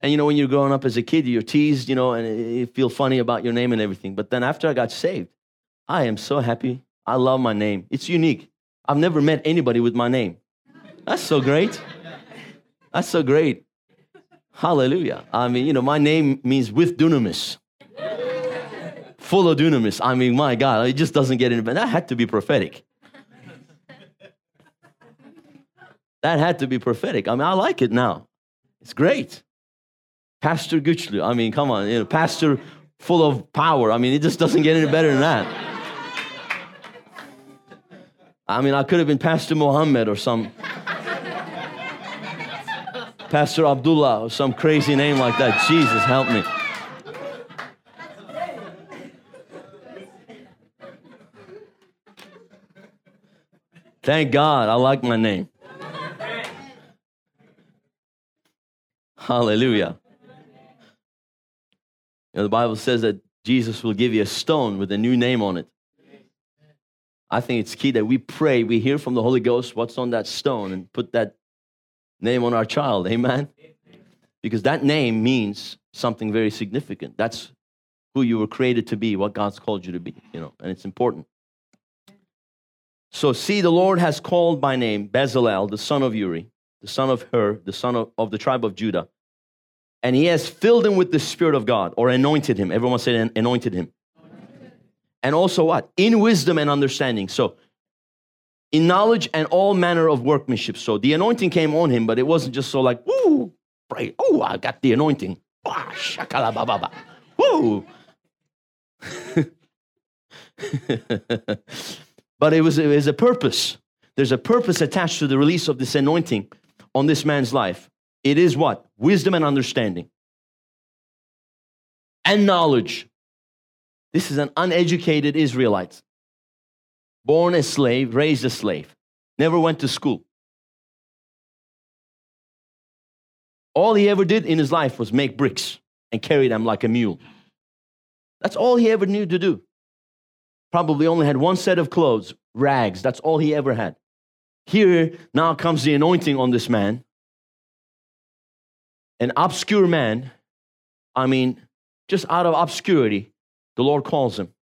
And, you know, when you're growing up as a kid, you're teased, you know, and you feel funny about your name and everything. But then after I got saved, I am so happy. I love my name. It's unique. I've never met anybody with my name. That's so great. That's so great. Hallelujah. I mean, you know, my name means with dunamis. Full of dunamis. I mean, my God, it just doesn't get any better. That had to be prophetic. That had to be prophetic. I mean, I like it now. It's great. Pastor Güçlü. I mean, come on. You know, pastor full of power. I mean, it just doesn't get any better than that. I mean, I could have been Pastor Muhammad or some Pastor Abdullah or some crazy name like that. Jesus, help me. Thank God, I like my name. Hallelujah. You know, the Bible says that Jesus will give you a stone with a new name on it. I think it's key that we pray, we hear from the Holy Ghost what's on that stone and put that name on our child. Amen? Because that name means something very significant. That's who you were created to be, what God's called you to be, you know, and it's important. So see, the Lord has called by name Bezalel, the son of Uri, the son of Hur, the son of the tribe of Judah. And he has filled him with the Spirit of God, or anointed him. Everyone said anointed him. And also what? In wisdom and understanding. So, in knowledge and all manner of workmanship. So, the anointing came on him, but it wasn't just so like, woo, pray. Oh, I got the anointing. Ah, shakala bababa. Woo. But it was a purpose. There's a purpose attached to the release of this anointing on this man's life. It is what? Wisdom and understanding. And knowledge. This is an uneducated Israelite, born a slave, raised a slave, never went to school. All he ever did in his life was make bricks and carry them like a mule. That's all he ever knew to do. Probably only had one set of clothes, rags. That's all he ever had. Here, now comes the anointing on this man. An obscure man, I mean, just out of obscurity, the Lord calls him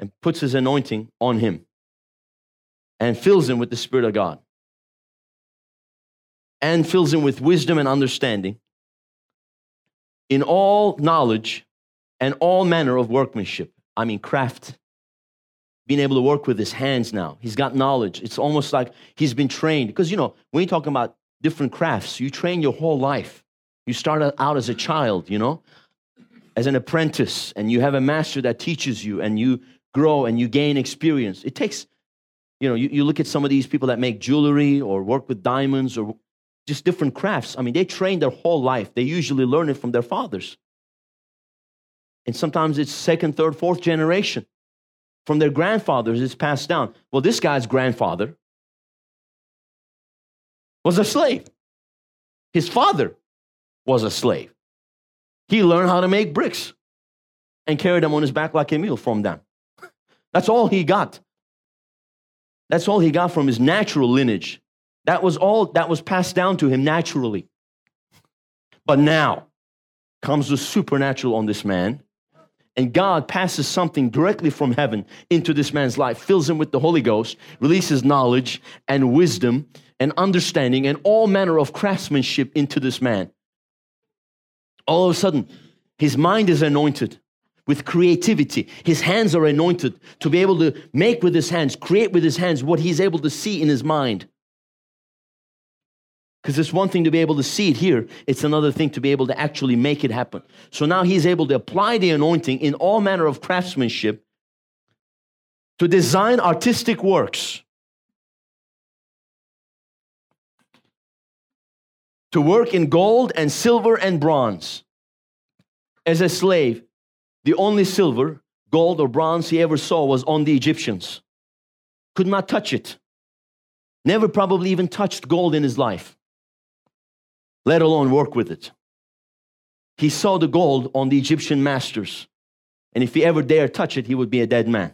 and puts his anointing on him and fills him with the Spirit of God and fills him with wisdom and understanding in all knowledge and all manner of workmanship. I mean, craft, being able to work with his hands now. He's got knowledge. It's almost like he's been trained because, you know, when you're talking about different crafts, you train your whole life. You start out as a child, you know, as an apprentice, and you have a master that teaches you, and you grow and you gain experience. It takes, you know, you look at some of these people that make jewelry or work with diamonds or just different crafts. I mean, they train their whole life. They usually learn it from their fathers. And sometimes it's second, third, fourth generation. From their grandfathers, it's passed down. Well, this guy's grandfather was a slave. His father was a slave. He learned how to make bricks and carried them on his back like a mule from them. That's all he got. That's all he got from his natural lineage. That was all that was passed down to him naturally. But now comes the supernatural on this man, and God passes something directly from heaven into this man's life, fills him with the Holy Ghost, releases knowledge and wisdom and understanding and all manner of craftsmanship into this man. All of a sudden, his mind is anointed with creativity. His hands are anointed to be able to make with his hands, create with his hands what he's able to see in his mind. Because it's one thing to be able to see it here. It's another thing to be able to actually make it happen. So now he's able to apply the anointing in all manner of craftsmanship to design artistic works, to work in gold and silver and bronze. As a slave, the only silver, gold, or bronze he ever saw was on the Egyptians. Could not touch it. Never probably even touched gold in his life, let alone work with it. He saw the gold on the Egyptian masters, and if he ever dared touch it, he would be a dead man.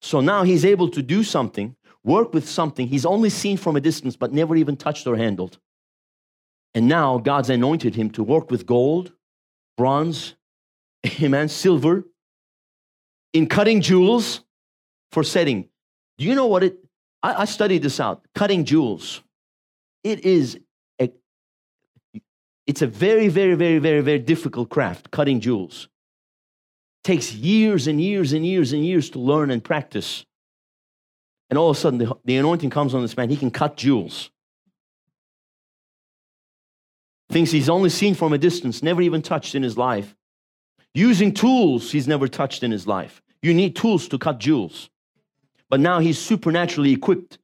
So now he's able to do something, work with something he's only seen from a distance but never even touched or handled. And now God's anointed him to work with gold, bronze, amen, silver, in cutting jewels for setting. Do you know what I studied this out. Cutting jewels. It is It's a very, very, very, very, very difficult craft, cutting jewels. Takes years and years and years and years to learn and practice. And all of a sudden, the anointing comes on this man. He can cut jewels. Things he's only seen from a distance, never even touched in his life. Using tools he's never touched in his life. You need tools to cut jewels. But now he's supernaturally equipped.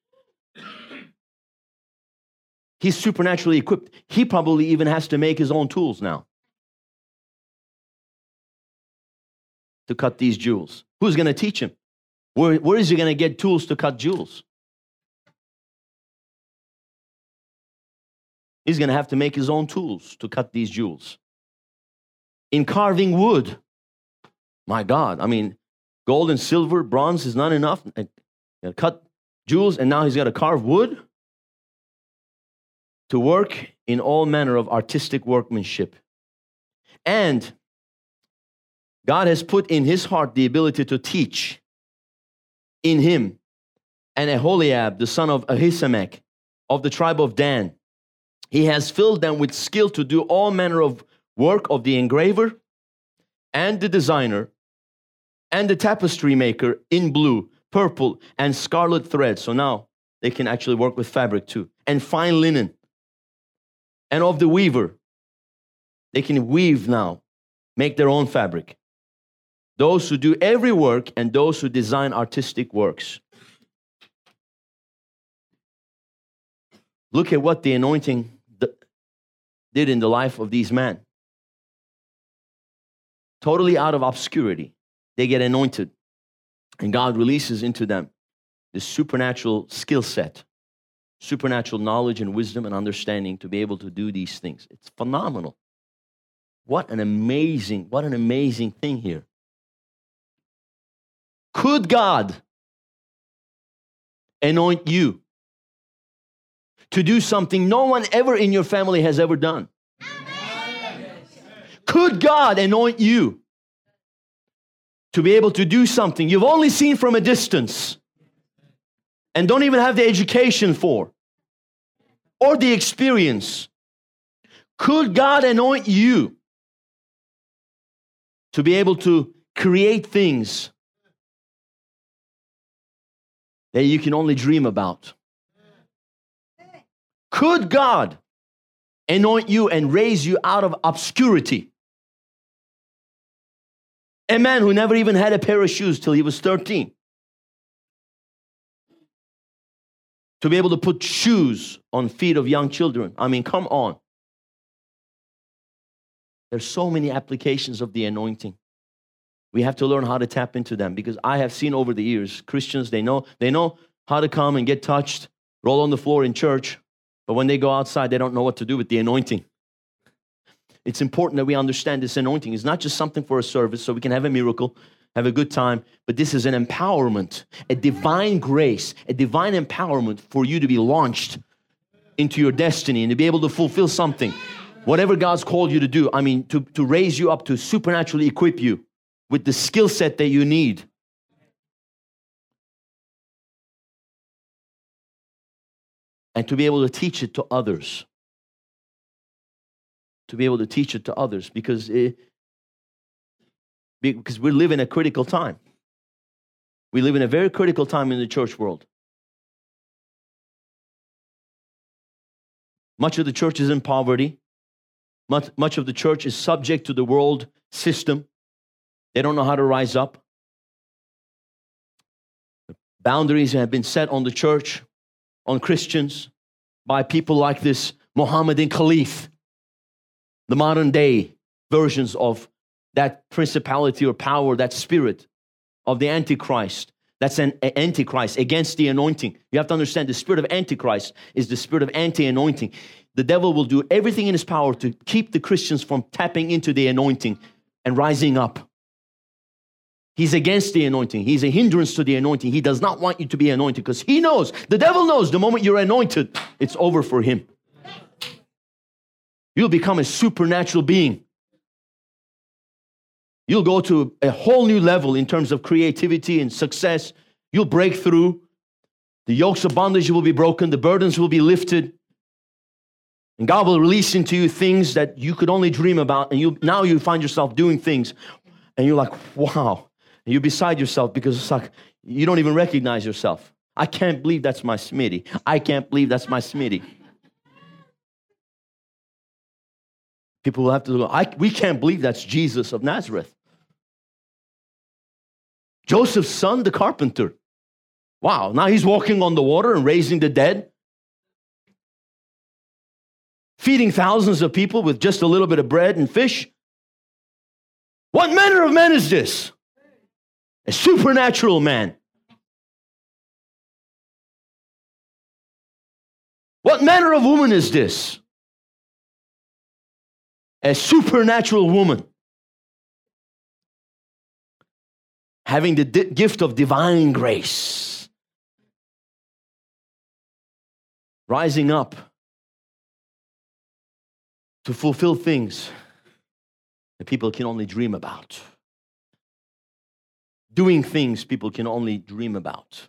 He's supernaturally equipped. He probably even has to make his own tools now to cut these jewels. Who's going to teach him? Where is he going to get tools to cut jewels? He's going to have to make his own tools to cut these jewels. In carving wood, my God, I mean, gold and silver, bronze is not enough. Cut jewels, and now he's got to carve wood. To work in all manner of artistic workmanship. And God has put in his heart the ability to teach in him. And Aholiab, the son of Ahisamech, of the tribe of Dan, he has filled them with skill to do all manner of work of the engraver and the designer and the tapestry maker in blue, purple, and scarlet thread. So now they can actually work with fabric too. And fine linen. And of the weaver, they can weave now, make their own fabric. Those who do every work and those who design artistic works. Look at what the anointing did in the life of these men. Totally out of obscurity, they get anointed. And God releases into them the supernatural skill set. Supernatural knowledge and wisdom and understanding to be able to do these things. It's phenomenal. What an amazing thing here. Could God anoint you to do something no one ever in your family has ever done? Amen. Could God anoint you to be able to do something you've only seen from a distance? And don't even have the education for or the experience. Could God anoint you to be able to create things that you can only dream about? Could God anoint you and raise you out of obscurity? A man who never even had a pair of shoes till he was 13. To be able to put shoes on feet of young children. I mean, come on. There's so many applications of the anointing. We have to learn how to tap into them because I have seen over the years, Christians, they know how to come and get touched, roll on the floor in church, but when they go outside, they don't know what to do with the anointing. It's important that we understand this anointing is not just something for a service so we can have a miracle, have a good time, but this is an empowerment, a divine grace, a divine empowerment for you to be launched into your destiny and to be able to fulfill something. Whatever God's called you to do, I mean, to raise you up, to supernaturally equip you with the skill set that you need. And to be able to teach it to others. To be able to teach it to others because we live in a critical time. We live in a very critical time in the church world. Much of the church is in poverty. Much of the church is subject to the world system. They don't know how to rise up. The boundaries have been set on the church, on Christians, by people like this Mohammedan caliph, the modern day versions of that principality or power, that spirit of the Antichrist. That's an Antichrist against the anointing. You have to understand the spirit of Antichrist is the spirit of anti-anointing. The devil will do everything in his power to keep the Christians from tapping into the anointing and rising up. He's against the anointing. He's a hindrance to the anointing. He does not want you to be anointed because he knows, the devil knows, the moment you're anointed, it's over for him. You'll become a supernatural being. You'll go to a whole new level in terms of creativity and success. You'll break through. The yokes of bondage will be broken. The burdens will be lifted. And God will release into you things that you could only dream about. And now you find yourself doing things. And you're like, wow. And you're beside yourself because it's like, you don't even recognize yourself. I can't believe that's my Smitty. I can't believe that's my Smitty. People will have to go, we can't believe that's Jesus of Nazareth. Joseph's son, the carpenter. Wow, now he's walking on the water and raising the dead. Feeding thousands of people with just a little bit of bread and fish. What manner of man is this? A supernatural man. What manner of woman is this? A supernatural woman. Having the gift of divine grace. Rising up to fulfill things that people can only dream about. Doing things people can only dream about.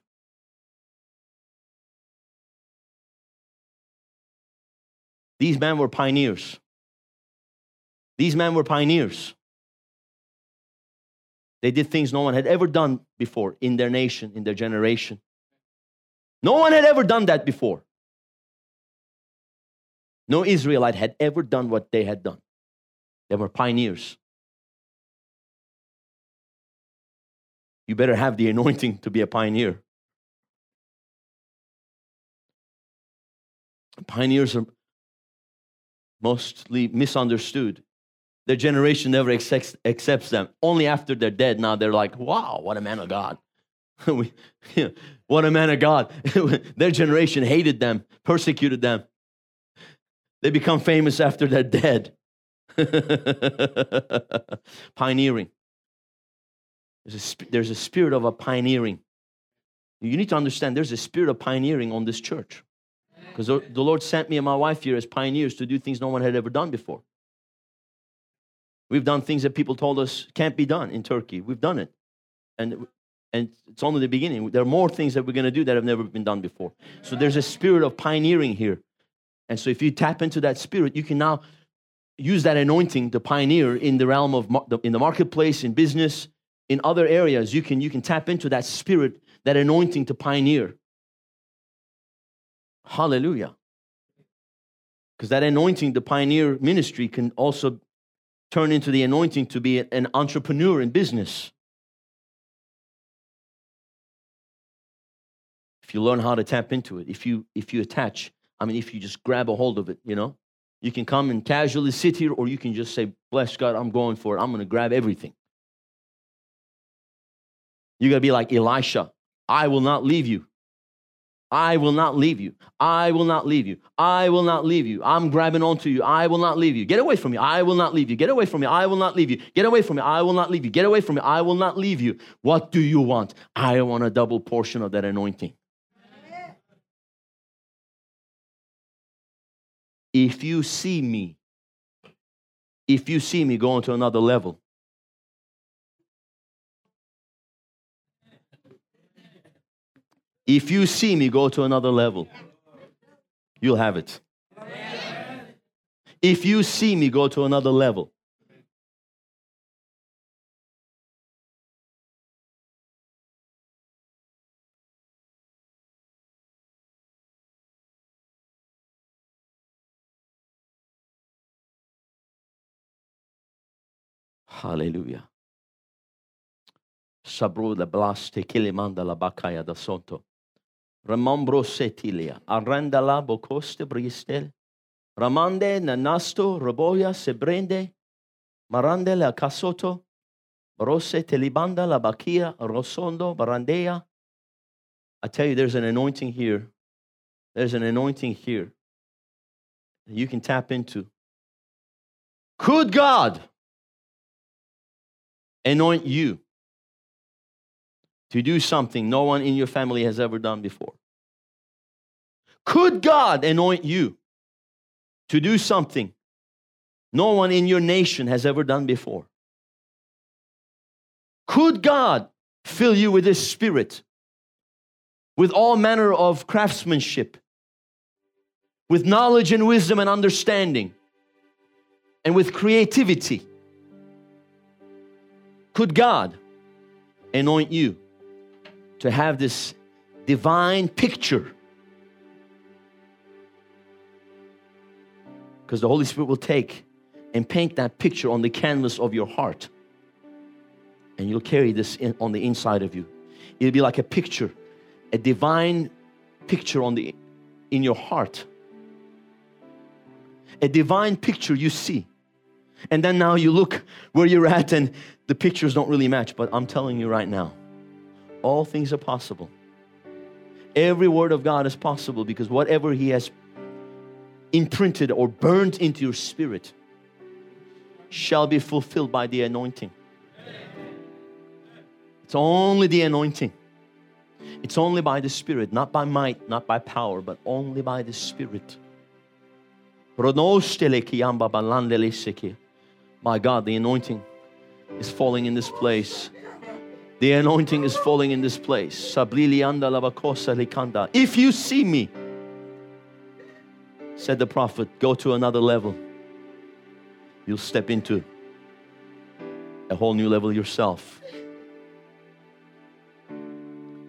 These men were pioneers. These men were pioneers. They did things no one had ever done before in their nation, in their generation. No one had ever done that before. No Israelite had ever done what they had done. They were pioneers. You better have the anointing to be a pioneer. Pioneers are mostly misunderstood. Their generation never accepts them. Only after they're dead, now they're like, wow, what a man of God. What a man of God. Their generation hated them, persecuted them. They become famous after they're dead. Pioneering. There's a spirit of a pioneering. You need to understand there's a spirit of pioneering on this church. Because the Lord sent me and my wife here as pioneers to do things no one had ever done before. We've done things that people told us can't be done in Turkey. We've done it. And it's only the beginning. There are more things that we're going to do that have never been done before. So there's a spirit of pioneering here. And so if you tap into that spirit, you can now use that anointing to pioneer in the realm of in the marketplace, in business, in other areas. You can tap into that spirit, that anointing to pioneer. Hallelujah. Because that anointing, the pioneer ministry, can also turn into the anointing to be an entrepreneur in business. If you learn how to tap into it, if you attach, if you just grab a hold of it, you can come and casually sit here, or you can just say, bless God, I'm going for it. I'm going to grab everything. You got to be like Elisha. I will not leave you. I will not leave you. I will not leave you. I will not leave you. I'm grabbing onto you. I will not leave you. Get away from me. I will not leave you. Get away from me. I will not leave you. Get away from me. I will not leave you. Get away from me. I will not leave you. What do you want? I want a double portion of that anointing. If you see me going to another level, if you see me go to another level, you'll have it. If you see me go to another level, hallelujah. Sabro la blaste kelimanda la bakaya da sonto. Remambro setilia. Arrenda la bocoste bristel. Ramande nanasto reboya sebrende. Marande la casoto. Rose telibanda la bakia rosondo barandeya. I tell you, there's an anointing here. There's an anointing here that you can tap into. Could God anoint you to do something no one in your family has ever done before? Could God anoint you to do something no one in your nation has ever done before? Could God fill you with His Spirit, with all manner of craftsmanship, with knowledge and wisdom and understanding, and with creativity, could God anoint you to have this divine picture? Because the Holy Spirit will take and paint that picture on the canvas of your heart. And you'll carry this on the inside of you. It'll be like a picture, a divine picture in your heart. A divine picture you see. And then now you look where you're at and the pictures don't really match. But I'm telling you right now, all things are possible. Every word of God is possible because whatever He has imprinted or burned into your spirit shall be fulfilled by the anointing. It's only the anointing. It's only by the Spirit, not by might, not by power, but only by the Spirit. My God, the anointing is falling in this place. The anointing is falling in this place. If you see me, said the prophet, go to another level. You'll step into a whole new level yourself.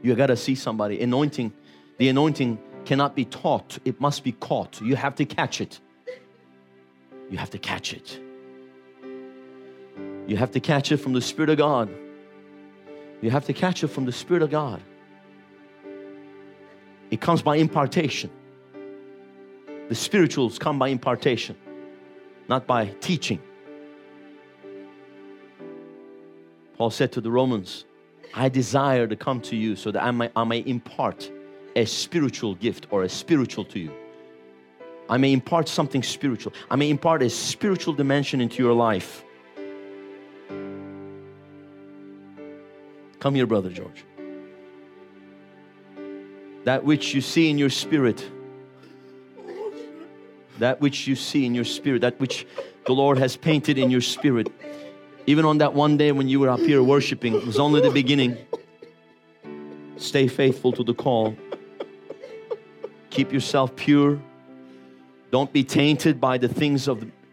You got to see somebody. Anointing, the anointing cannot be taught. It must be caught. You have to catch it. You have to catch it. You have to catch it from the Spirit of God. You have to catch it from the Spirit of God. It comes by impartation. The spirituals come by impartation, not by teaching. Paul said to the Romans, I desire to come to you so that I may impart a spiritual gift or a spiritual to you. I may impart something spiritual. I may impart a spiritual dimension into your life. Come here, Brother George. That which you see in your spirit, that which the Lord has painted in your spirit. Even on that one day when you were up here worshiping, it was only the beginning. Stay faithful to the call. Keep yourself pure. Don't be tainted by the things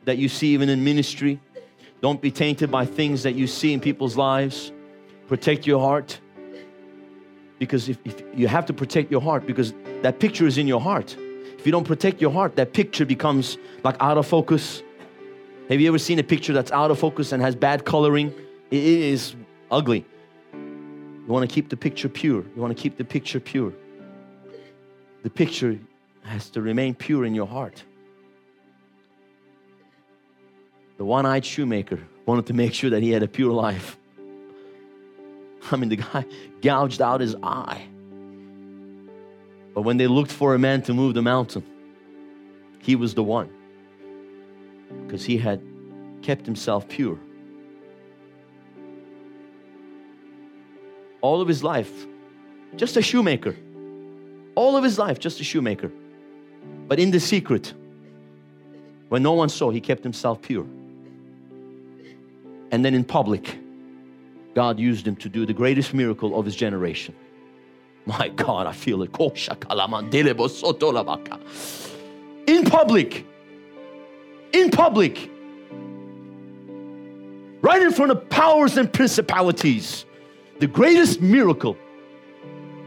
that you see even in ministry. Don't be tainted by things that you see in people's lives. Protect your heart. Because if you have to protect your heart, because that picture is in your heart. If you don't protect your heart, that picture becomes like out of focus. Have you ever seen a picture that's out of focus and has bad coloring? It is ugly. You want to keep the picture pure. The picture has to remain pure in your heart. The one-eyed shoemaker wanted to make sure that he had a pure life. I mean, the guy gouged out his eye. But when they looked for a man to move the mountain, he was the one. Because he had kept himself pure. All of his life, just a shoemaker. But in the secret, when no one saw, he kept himself pure. And then in public, God used him to do the greatest miracle of his generation. My God, I feel it. In public. Right in front of powers and principalities. The greatest miracle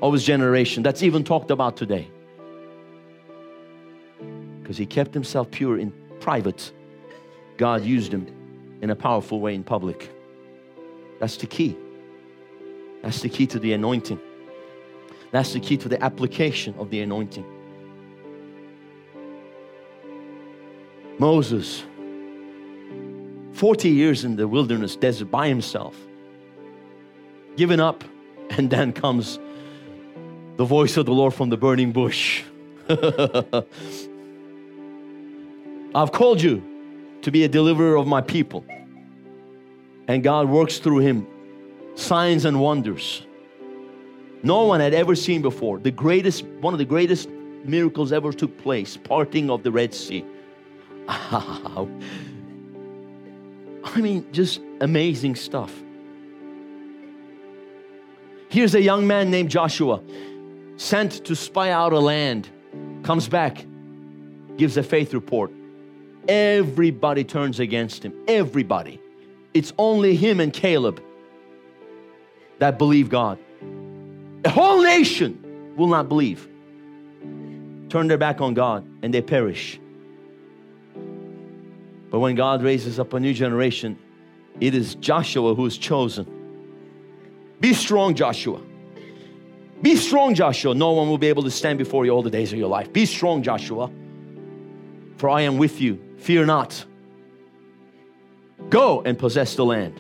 of his generation that's even talked about today. Because he kept himself pure in private. God used him in a powerful way in public. That's the key. That's the key to the anointing. That's the key to the application of the anointing. Moses, 40 years in the wilderness desert by himself, given up, and then comes the voice of the Lord from the burning bush. I've called you to be a deliverer of my people. And God works through him, signs and wonders. No one had ever seen before. One of the greatest miracles ever took place, parting of the Red Sea. I mean, just amazing stuff. Here's a young man named Joshua, sent to spy out a land, comes back. gives a faith report. Everybody turns against him. Everybody. It's only him and Caleb that believe God. The whole nation will not believe. Turn their back on God and they perish. But when God raises up a new generation, it is Joshua who is chosen. Be strong, Joshua. Be strong, Joshua. No one will be able to stand before you all the days of your life. Be strong, Joshua. For I am with you. Fear not. Go and possess the land.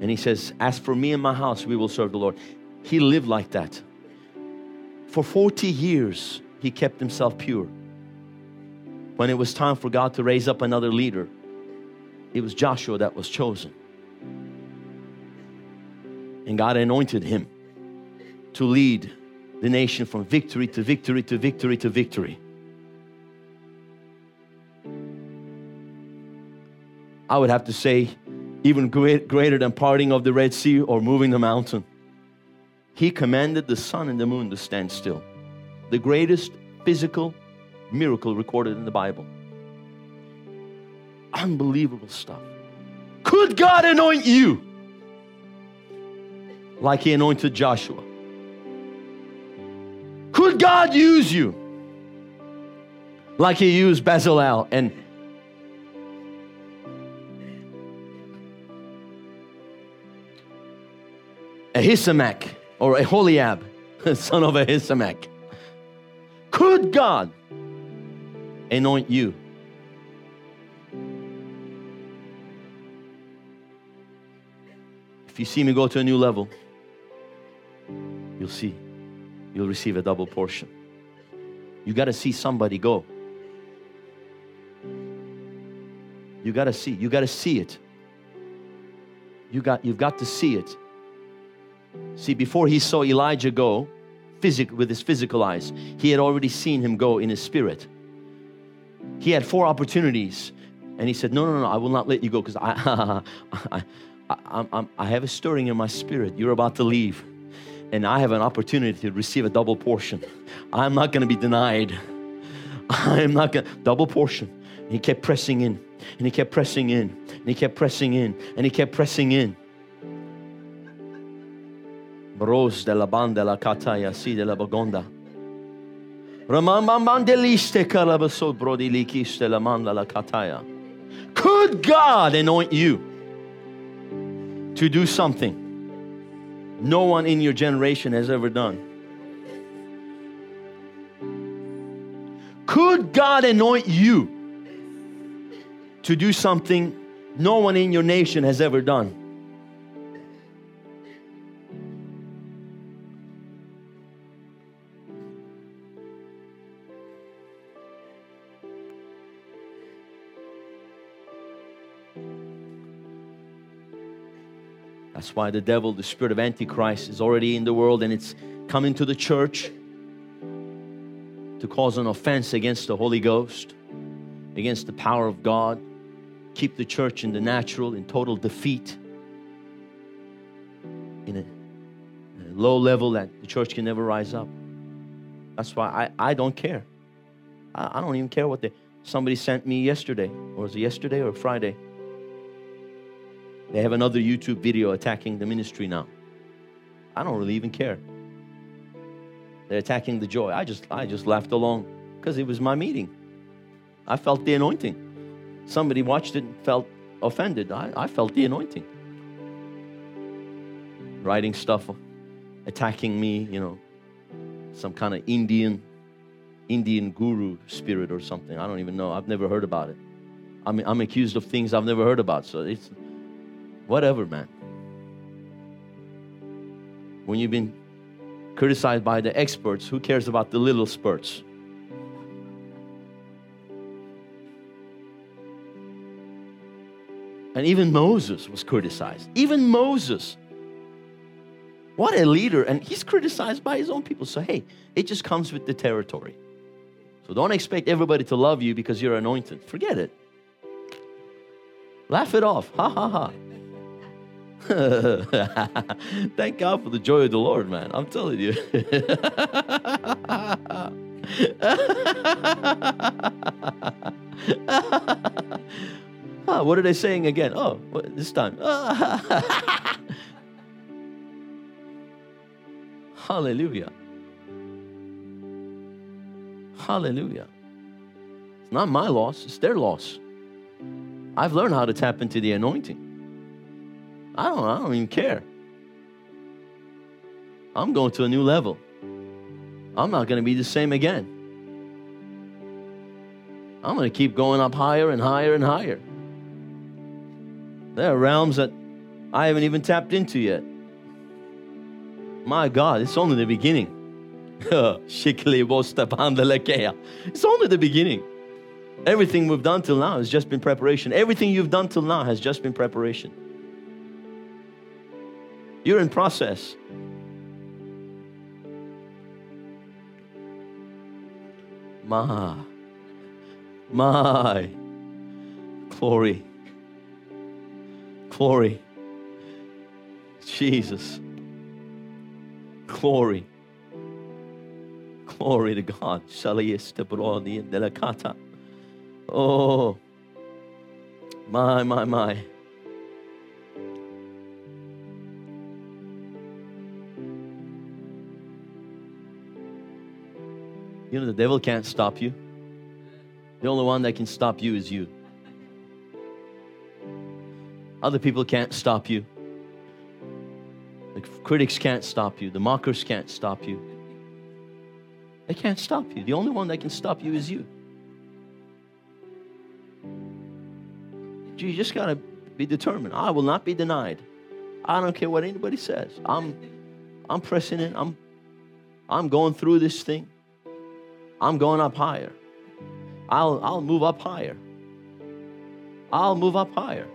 And he says, as for me and my house, we will serve the Lord. He lived like that. For 40 years, he kept himself pure. When it was time for God to raise up another leader, it was Joshua that was chosen. And God anointed him to lead the nation from victory to victory to victory to victory. I would have to say, even greater than parting of the Red Sea or moving the mountain. He commanded the sun and the moon to stand still. The greatest physical miracle recorded in the Bible. Unbelievable stuff. Could God anoint you like he anointed Joshua? Could God use you like he used Bezalel? And Ahisamech, or Aholiab, son of Ahisamech. Could God anoint you? If you see me go to a new level, you'll see. You'll receive a double portion. You got to see somebody go. You got to see. You got to see it. You've got to see it. See, before he saw Elijah go with his physical eyes, he had already seen him go in his spirit. He had 4 opportunities, and he said, no, I will not let you go because I have a stirring in my spirit. You're about to leave, and I have an opportunity to receive a double portion. I'm not going to be denied. I'm not going to... Double portion. And he kept pressing in, and he kept pressing in, and he kept pressing in, and he kept pressing in. Rose de la banda la cataya si de la bagonda. Could God anoint you to do something no one in your generation has ever done? Could God anoint you to do something no one in your nation has ever done? That's why the devil, the spirit of Antichrist, is already in the world, and it's coming to the church to cause an offense against the Holy Ghost, against the power of God, keep the church in the natural, in total defeat, in a low level that the church can never rise up. That's why I don't care. I don't even care what somebody sent me yesterday, or was it yesterday or Friday? They have another YouTube video attacking the ministry now. I don't really even care. They're attacking the joy. I just laughed along because it was my meeting. I felt the anointing. Somebody watched it and felt offended. I felt the anointing. Writing stuff, attacking me, some kind of Indian guru spirit or something. I don't even know. I've never heard about it. I mean, I'm accused of things I've never heard about, so it's... Whatever, man. When you've been criticized by the experts, who cares about the little spurts? And even Moses was criticized. Even Moses. What a leader. And he's criticized by his own people. So, hey, it just comes with the territory. So don't expect everybody to love you because you're anointed. Forget it. Laugh it off. Ha, ha, ha. Thank God for the joy of the Lord, man. I'm telling you. What are they saying again? Oh, what, this time. Hallelujah. Hallelujah. It's not my loss. It's their loss. I've learned how to tap into the anointing. I don't even care. I'm going to a new level. I'm not going to be the same again. I'm going to keep going up higher and higher and higher. There are realms that I haven't even tapped into yet. My God, it's only the beginning. It's only the beginning. Everything we've done till now has just been preparation. Everything you've done till now has just been preparation. You're in process. My, glory, Jesus, glory to God. Oh, my. You know, the devil can't stop you. The only one that can stop you is you. Other people can't stop you. The critics can't stop you. The mockers can't stop you. They can't stop you. The only one that can stop you is you. You just got to be determined. I will not be denied. I don't care what anybody says. I'm pressing in. I'm going through this thing. I'm going up higher. I'll move up higher. I'll move up higher.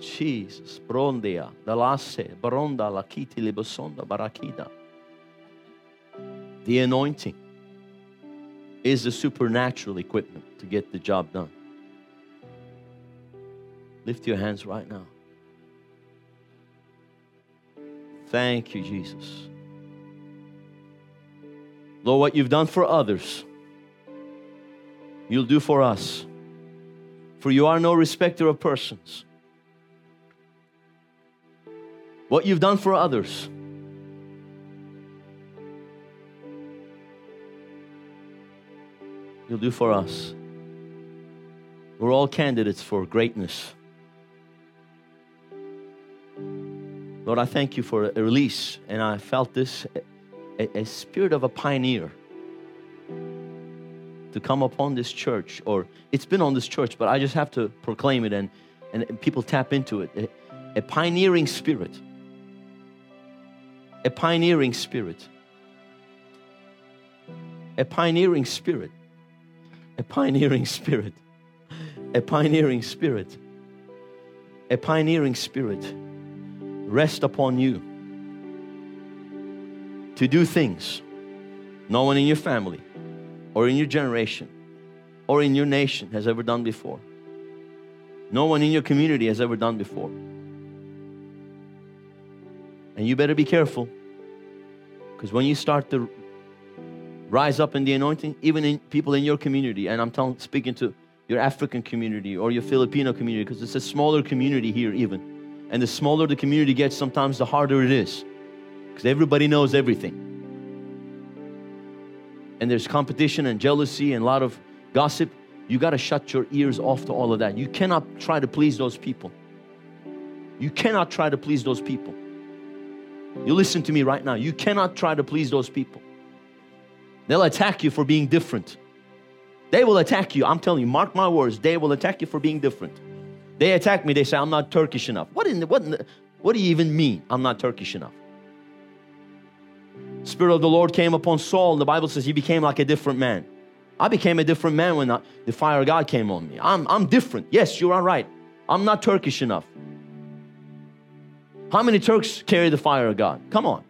Jesus, Brondia, Dalase, Baronda, Lakiti, Libosonda, Barakida. The anointing is the supernatural equipment to get the job done. Lift your hands right now. Thank you, Jesus. Lord, what you've done for others, you'll do for us. For you are no respecter of persons. What you've done for others, you'll do for us. We're all candidates for greatness. Lord, I thank you for a release, and I felt this. A spirit of a pioneer to come upon this church, or it's been on this church, but I just have to proclaim it and people tap into it. A pioneering spirit. A pioneering spirit. A pioneering spirit. A pioneering spirit. A pioneering spirit. A pioneering spirit. Rest upon you. To do things no one in your family or in your generation or in your nation has ever done before. No one in your community has ever done before. And you better be careful, because when you start to rise up in the anointing, even in people in your community, and I'm speaking to your African community or your Filipino community, because it's a smaller community here even. And the smaller the community gets, sometimes the harder it is. Because everybody knows everything. And there's competition and jealousy and a lot of gossip. You got to shut your ears off to all of that. You cannot try to please those people. You cannot try to please those people. You listen to me right now. You cannot try to please those people. They'll attack you for being different. They will attack you. I'm telling you, mark my words. They will attack you for being different. They attack me. They say, I'm not Turkish enough. What do you even mean, I'm not Turkish enough? Spirit of the Lord came upon Saul, and the Bible says he became like a different man. I became a different man when the fire of God came on me. I'm different. Yes, you are right. I'm not Turkish enough. How many Turks carry the fire of God? Come on.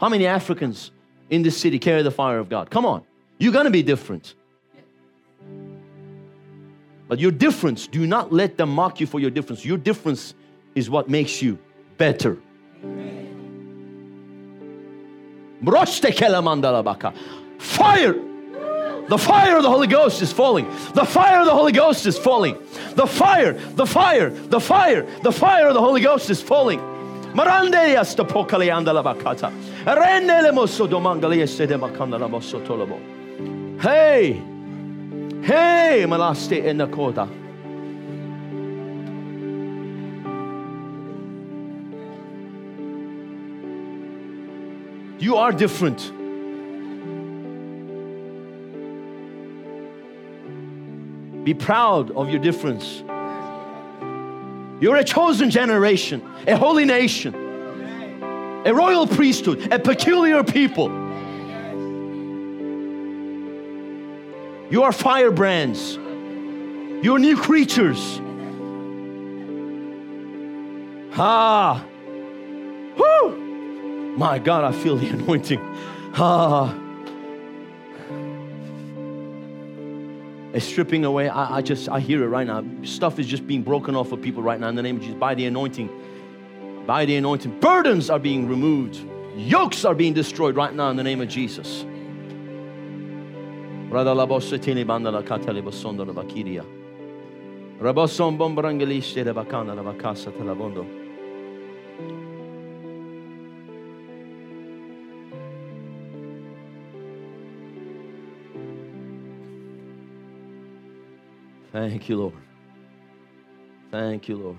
How many Africans in this city carry the fire of God? Come on. You're going to be different. But your difference, do not let them mock you for your difference. Your difference is what makes you better. Fire! The fire of the Holy Ghost is falling. The fire of the Holy Ghost is falling. The fire, the fire, the fire, the fire of the Holy Ghost is falling. Hey! Hey, Malaste in the Koda. You are different. Be proud of your difference. You're a chosen generation, a holy nation, a royal priesthood, a peculiar people. You are firebrands. You're new creatures. Ah. Woo! My God, I feel the anointing. Ah. A stripping away. I hear it right now. Stuff is just being broken off of people right now in the name of Jesus. By the anointing. By the anointing. Burdens are being removed. Yokes are being destroyed right now in the name of Jesus. Thank you, Lord. Thank you, Lord.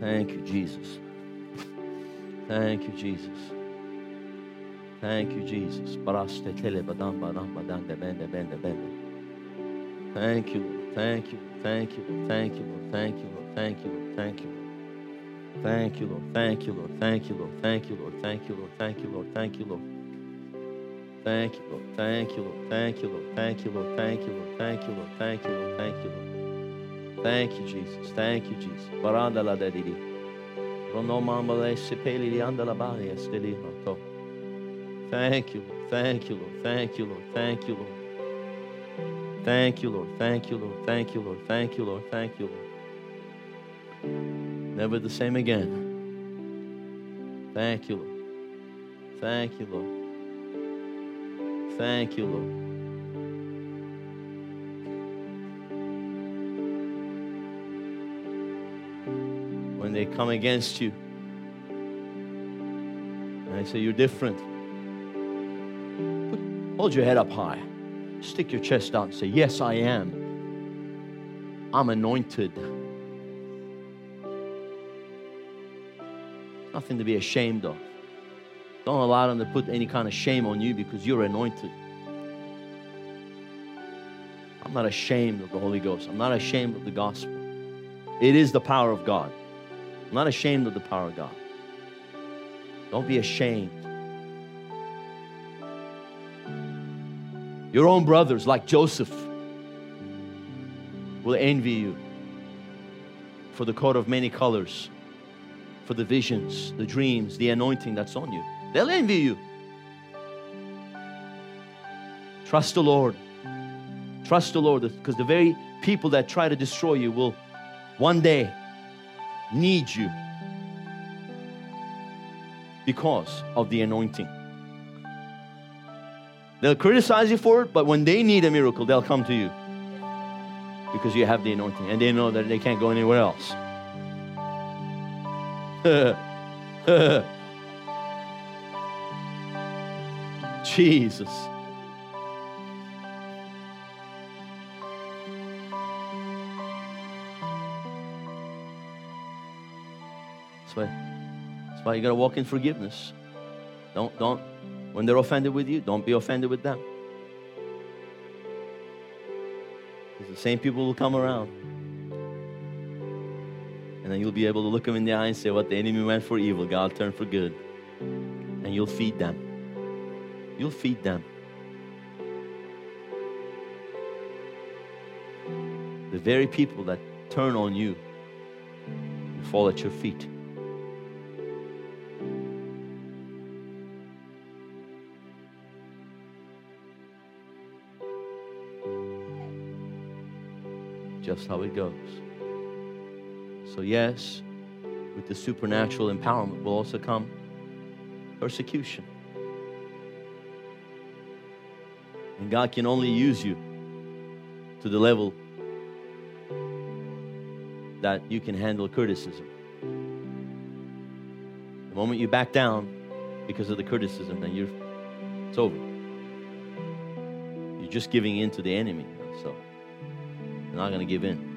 Thank you, Jesus. Thank you, Jesus. Thank you, Jesus. Thank you, thank you, thank you, thank you, Lord, thank you, Lord, thank you, Lord, thank you, Lord, thank you, Lord, thank you, Lord, thank you, Lord, thank you, Lord, thank you, Lord, thank you, Lord, thank you, Lord, thank you, Lord, thank you, Lord, thank you, Lord, thank you, Lord, thank you, Lord, thank you, Lord, thank you, Lord, thank you, Lord, thank you, Jesus, thank you, Jesus. Baranda la dadidi. Rono mamale sepeli lianda la baria steli mato. Thank you, Lord. Thank you, Lord. Thank you, Lord. Thank you, Lord. Thank you, Lord. Thank you, Lord. Thank you, Lord. Thank you, Lord. Thank you, Lord. Never the same again. Thank you, Lord. Thank you, Lord. Thank you, Lord. When they come against you, and they say you're different, hold your head up high. Stick your chest out and say, yes, I am. I'm anointed. Nothing to be ashamed of. Don't allow them to put any kind of shame on you because you're anointed. I'm not ashamed of the Holy Ghost. I'm not ashamed of the gospel. It is the power of God. I'm not ashamed of the power of God. Don't be ashamed. Your own brothers, like Joseph, will envy you for the coat of many colors, for the visions, the dreams, the anointing that's on you. They'll envy you. Trust the Lord. Trust the Lord, because the very people that try to destroy you will one day need you because of the anointing. They'll criticize you for it, but when they need a miracle, they'll come to you because you have the anointing and they know that they can't go anywhere else. Jesus. That's why you got to walk in forgiveness. Don't. When they're offended with you, don't be offended with them. Because the same people will come around. And then you'll be able to look them in the eye and say, what the enemy meant for evil, God turned for good. And you'll feed them. You'll feed them. The very people that turn on you will fall at your feet. just how it goes. So yes, with the supernatural empowerment will also come persecution. And God can only use you to the level that you can handle criticism. The moment you back down because of the criticism, then it's over. You're just giving in to the enemy. So you're not going to give in.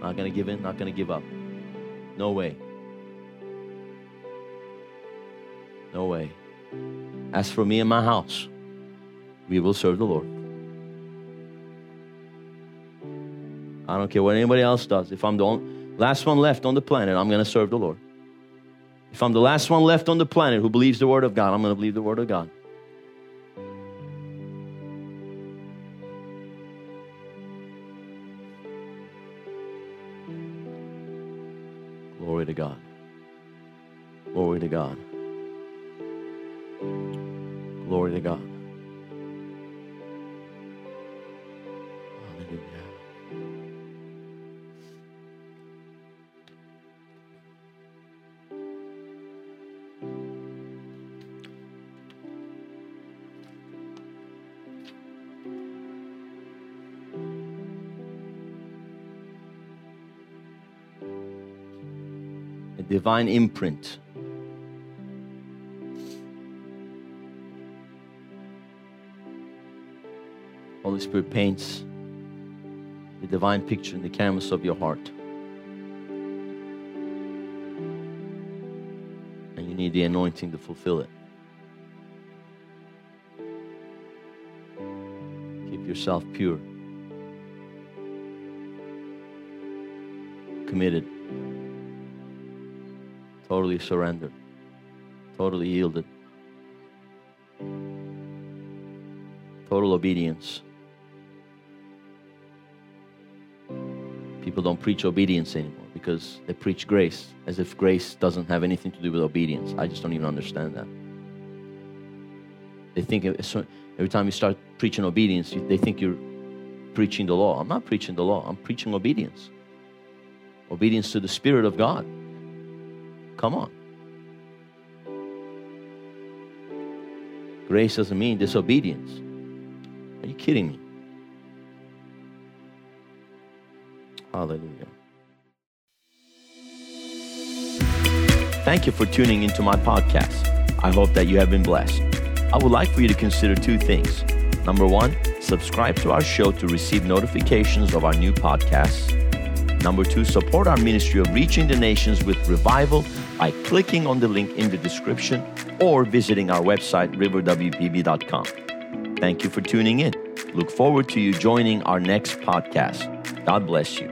Not going to give in, not going to give up. No way. No way. As for me and my house, we will serve the Lord. I don't care what anybody else does. If I'm the last one left on the planet, I'm going to serve the Lord. If I'm the last one left on the planet who believes the Word of God, I'm going to believe the Word of God. Glory to God. Glory to God. Glory to God. Divine imprint. Holy Spirit paints the divine picture in the canvas of your heart. And you need the anointing to fulfill it. Keep yourself pure, committed, totally surrendered, totally yielded, total obedience. People don't preach obedience anymore because they preach grace, as if grace doesn't have anything to do with obedience. I just don't even understand that. They think every time you start preaching obedience, they think you're preaching the law. I'm not preaching the law. I'm preaching obedience. Obedience to the Spirit of God. Come on. Grace doesn't mean disobedience. Are you kidding me? Hallelujah. Thank you for tuning into my podcast. I hope that you have been blessed. I would like for you to consider two things. Number one, subscribe to our show to receive notifications of our new podcasts. Number two, support our ministry of reaching the nations with revival by clicking on the link in the description or visiting our website, riverwpb.com. Thank you for tuning in. Look forward to you joining our next podcast. God bless you.